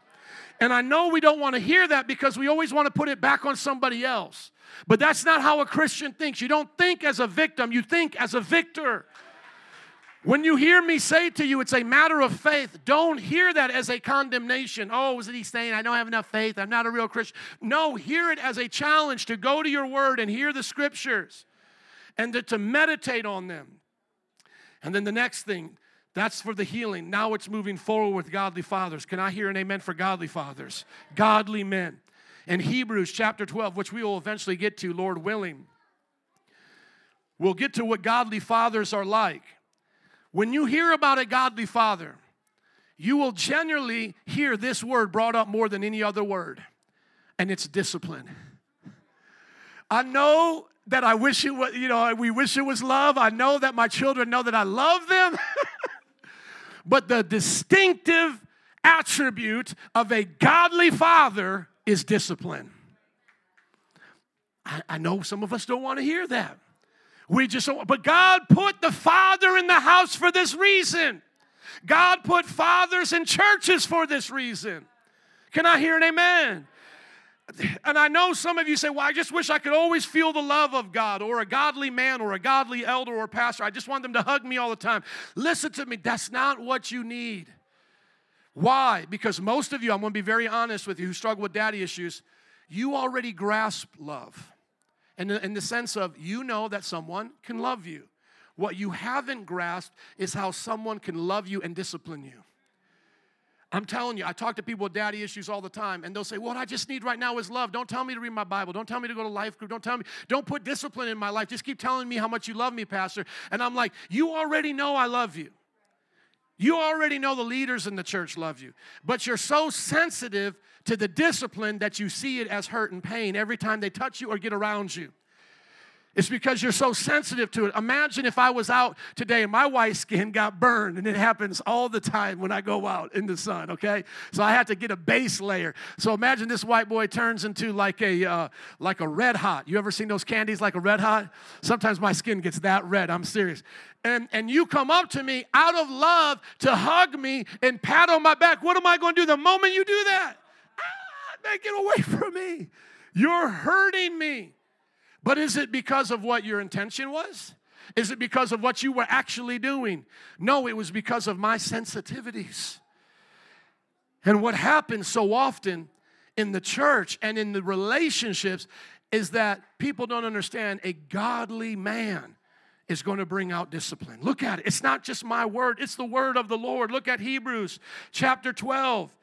And I know we don't want to hear that because we always want to put it back on somebody else. But that's not how a Christian thinks. You don't think as a victim. You think as a victor. When you hear me say to you, it's a matter of faith, don't hear that as a condemnation. Oh, what is he saying? I don't have enough faith. I'm not a real Christian. No, hear it as a challenge to go to your word and hear the scriptures and to meditate on them. And then the next thing, that's for the healing. Now it's moving forward with godly fathers. Can I hear an amen for godly fathers? Godly men. In Hebrews chapter 12, which we will eventually get to, Lord willing, we'll get to what godly fathers are like. When you hear about a godly father, you will generally hear this word brought up more than any other word, and it's discipline. I know that I wish it was, we wish it was love. I know that my children know that I love them. But the distinctive attribute of a godly father is discipline. I know some of us don't want to hear that. But God put the father in the house for this reason. God put fathers in churches for this reason. Can I hear an amen? And I know some of you say, well, I just wish I could always feel the love of God or a godly man or a godly elder or pastor. I just want them to hug me all the time. Listen to me. That's not what you need. Why? Because most of you, I'm going to be very honest with you, who struggle with daddy issues, you already grasp love. And in the sense of you know that someone can love you. What you haven't grasped is how someone can love you and discipline you. I'm telling you, I talk to people with daddy issues all the time, and they'll say, what I just need right now is love. Don't tell me to read my Bible. Don't tell me to go to life group. Don't put discipline in my life. Just keep telling me how much you love me, Pastor. And I'm like, you already know I love you. You already know the leaders in the church love you, but you're so sensitive to the discipline that you see it as hurt and pain every time they touch you or get around you. It's because you're so sensitive to it. Imagine if I was out today and my white skin got burned, and it happens all the time when I go out in the sun, okay? So I had to get a base layer. So imagine this white boy turns into like a Red Hot. You ever seen those candies like a Red Hot? Sometimes my skin gets that red. I'm serious. And you come up to me out of love to hug me and pat on my back. What am I going to do the moment you do that? Get away from me. You're hurting me. But is it because of what your intention was? Is it because of what you were actually doing? No, it was because of my sensitivities. And what happens so often in the church and in the relationships is that people don't understand a godly man is going to bring out discipline. Look at it. It's not just my word. It's the word of the Lord. Look at Hebrews chapter 12.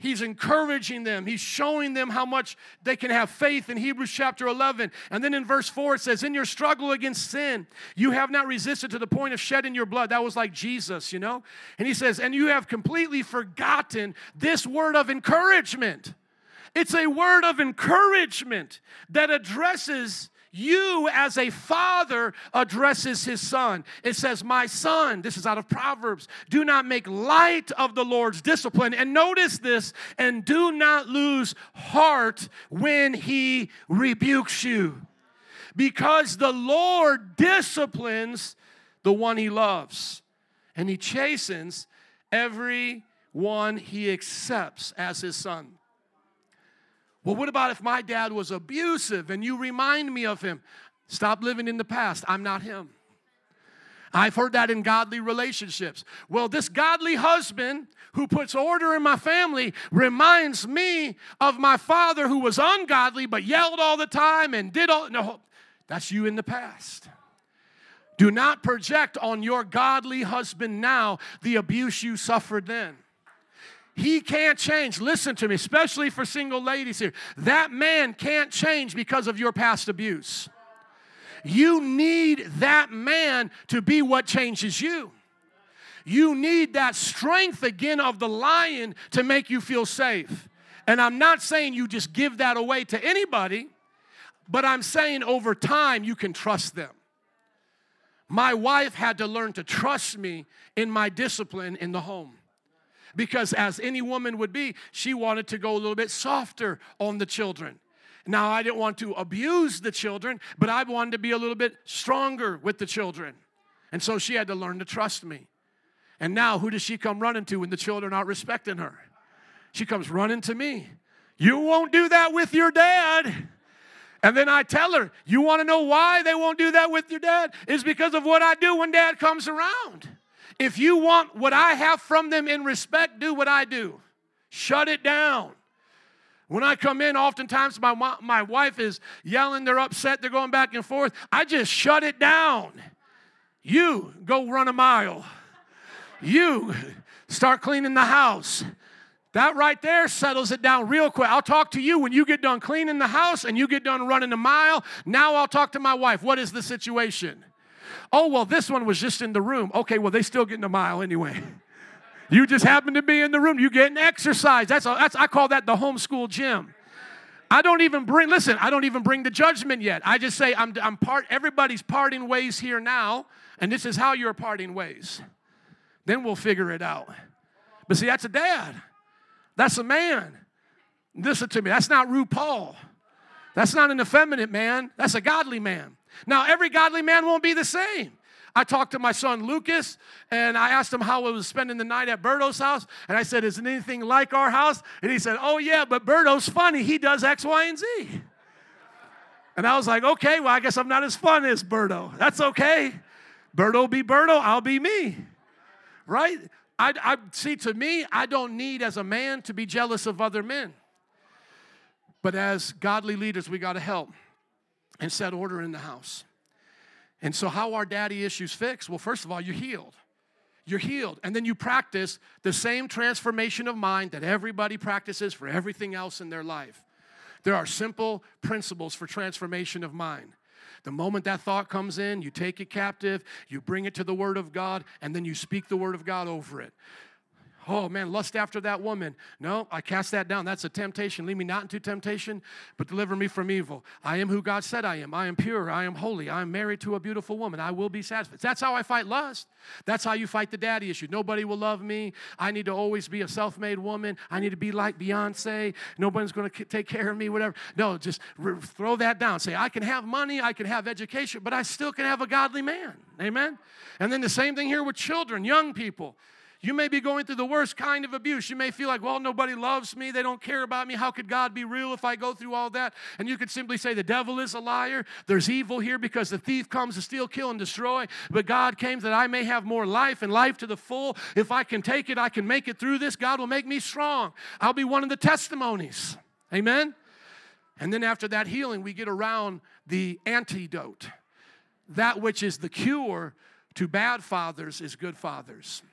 He's encouraging them. He's showing them how much they can have faith in Hebrews chapter 11. And then in verse 4 it says, in your struggle against sin, you have not resisted to the point of shedding your blood. That was like Jesus, you know. And he says, and you have completely forgotten this word of encouragement. It's a word of encouragement that addresses you as a father addresses his son. It says, my son, this is out of Proverbs, do not make light of the Lord's discipline. And notice this, and do not lose heart when he rebukes you. Because the Lord disciplines the one he loves. And he chastens every one he accepts as his son. Well, what about if my dad was abusive and you remind me of him? Stop living in the past. I'm not him. I've heard that in godly relationships. Well, this godly husband who puts order in my family reminds me of my father who was ungodly but yelled all the time and did all. No, that's you in the past. Do not project on your godly husband now the abuse you suffered then. He can't change. Listen to me, especially for single ladies here. That man can't change because of your past abuse. You need that man to be what changes you. You need that strength again of the lion to make you feel safe. And I'm not saying you just give that away to anybody, but I'm saying over time you can trust them. My wife had to learn to trust me in my discipline in the home. Because as any woman would be, she wanted to go a little bit softer on the children. Now, I didn't want to abuse the children, but I wanted to be a little bit stronger with the children. And so she had to learn to trust me. And now, who does she come running to when the children aren't respecting her? She comes running to me. You won't do that with your dad. And then I tell her, you want to know why they won't do that with your dad? It's because of what I do when dad comes around. If you want what I have from them in respect, do what I do. Shut it down. When I come in, oftentimes my wife is yelling, they're upset, they're going back and forth. I just shut it down. You go run a mile. You start cleaning the house. That right there settles it down real quick. I'll talk to you when you get done cleaning the house and you get done running a mile. Now I'll talk to my wife. What is the situation? Oh, well, this one was just in the room. Okay, well, they still getting a mile anyway. You just happen to be in the room. You getting exercise. I call that the homeschool gym. I don't even bring the judgment yet. I just say everybody's parting ways here now, and this is how you're parting ways. Then we'll figure it out. But see, that's a dad. That's a man. Listen to me. That's not RuPaul. That's not an effeminate man. That's a godly man. Now, every godly man won't be the same. I talked to my son Lucas, and I asked him how he was spending the night at Berto's house, and I said, isn't anything like our house? And he said, oh, yeah, but Berto's funny. He does X, Y, and Z. And I was like, okay, well, I guess I'm not as fun as Berto. That's okay. Berto be Berto. I'll be me, right? To me, I don't need as a man to be jealous of other men. But as godly leaders, we got to help and set order in the house. And so how are daddy issues fixed? Well, first of all, you're healed. You're healed. And then you practice the same transformation of mind that everybody practices for everything else in their life. There are simple principles for transformation of mind. The moment that thought comes in, you take it captive, you bring it to the Word of God, and then you speak the Word of God over it. Oh, man, lust after that woman. No, I cast that down. That's a temptation. Lead me not into temptation, but deliver me from evil. I am who God said I am. I am pure. I am holy. I am married to a beautiful woman. I will be satisfied. That's how I fight lust. That's how you fight the daddy issue. Nobody will love me. I need to always be a self-made woman. I need to be like Beyonce. Nobody's going to take care of me, whatever. No, just throw that down. Say, I can have money. I can have education, but I still can have a godly man. Amen? And then the same thing here with children, young people. You may be going through the worst kind of abuse. You may feel like, well, nobody loves me. They don't care about me. How could God be real if I go through all that? And you could simply say, the devil is a liar. There's evil here because the thief comes to steal, kill, and destroy. But God came that I may have more life and life to the full. If I can take it, I can make it through this. God will make me strong. I'll be one of the testimonies. Amen? And then after that healing, we get around the antidote. That which is the cure to bad fathers is good fathers.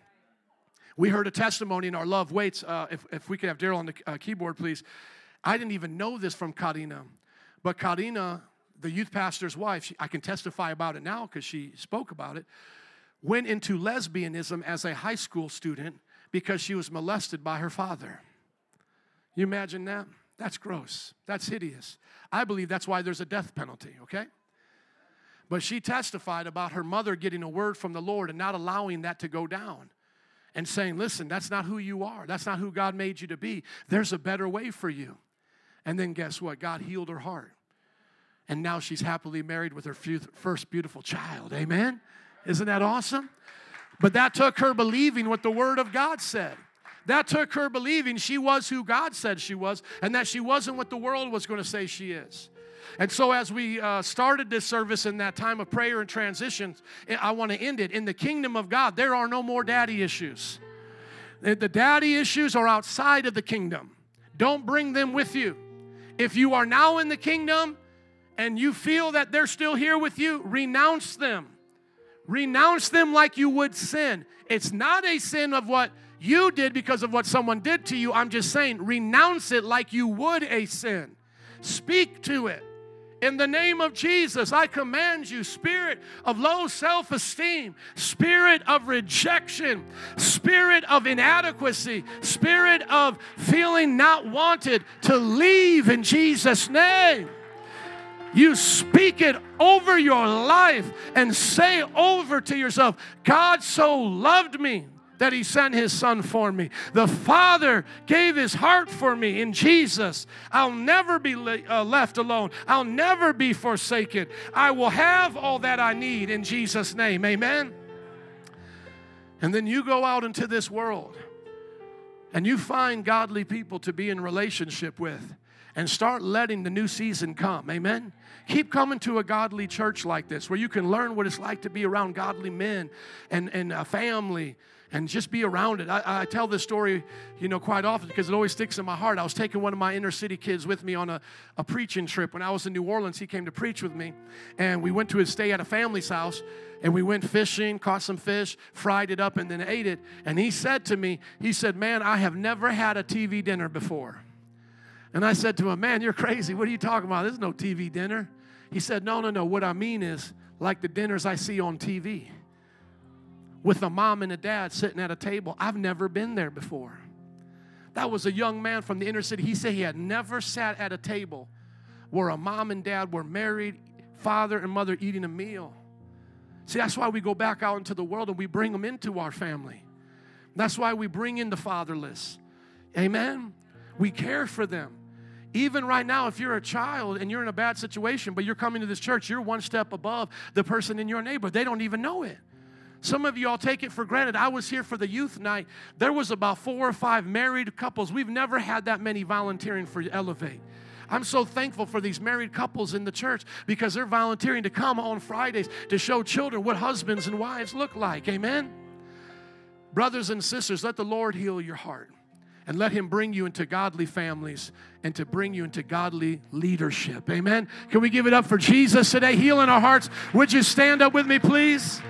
We heard a testimony in our Love Waits. If we could have Daryl on the keyboard, please. I didn't even know this from Karina. But Karina, the youth pastor's wife, I can testify about it now because she spoke about it, went into lesbianism as a high school student because she was molested by her father. You imagine that? That's gross. That's hideous. I believe that's why there's a death penalty, okay? But she testified about her mother getting a word from the Lord and not allowing that to go down. And saying, listen, that's not who you are. That's not who God made you to be. There's a better way for you. And then guess what? God healed her heart. And now she's happily married with her first beautiful child. Amen? Isn't that awesome? But that took her believing what the Word of God said. That took her believing she was who God said she was and that she wasn't what the world was going to say she is. And so as we started this service in that time of prayer and transition, I want to end it. In the kingdom of God, there are no more daddy issues. The daddy issues are outside of the kingdom. Don't bring them with you. If you are now in the kingdom and you feel that they're still here with you, renounce them. Renounce them like you would sin. It's not a sin of what you did because of what someone did to you. I'm just saying renounce it like you would a sin. Speak to it. In the name of Jesus, I command you, spirit of low self-esteem, spirit of rejection, spirit of inadequacy, spirit of feeling not wanted, to leave in Jesus' name. You speak it over your life and say over to yourself, God so loved me that He sent His Son for me. The Father gave His heart for me in Jesus. I'll never be left alone. I'll never be forsaken. I will have all that I need in Jesus' name. Amen? And then you go out into this world and you find godly people to be in relationship with. and start letting the new season come. Amen? Keep coming to a godly church like this where you can learn what it's like to be around godly men and a family and just be around it. I tell this story, you know, quite often because it always sticks in my heart. I was taking one of my inner city kids with me on a preaching trip. When I was in New Orleans, he came to preach with me, and we went to his stay at a family's house, and we went fishing, caught some fish, fried it up, and then ate it. And he said to me, he said, "Man, I have never had a TV dinner before." And I said to him, "Man, you're crazy. What are you talking about? There's no TV dinner." He said, No. What I mean is like the dinners I see on TV with a mom and a dad sitting at a table. I've never been there before." That was a young man from the inner city. He said he had never sat at a table where a mom and dad were married, father and mother eating a meal. See, that's why we go back out into the world and we bring them into our family. That's why we bring in the fatherless. Amen? We care for them. Even right now, if you're a child and you're in a bad situation, but you're coming to this church, you're one step above the person in your neighborhood. They don't even know it. Some of you all take it for granted. I was here for the youth night. There was about 4 or 5 married couples. We've never had that many volunteering for Elevate. I'm so thankful for these married couples in the church because they're volunteering to come on Fridays to show children what husbands and wives look like. Amen? Brothers and sisters, let the Lord heal your heart and let him bring you into godly families and to bring you into godly leadership. Amen? Can we give it up for Jesus today, healing our hearts? Would you stand up with me, please?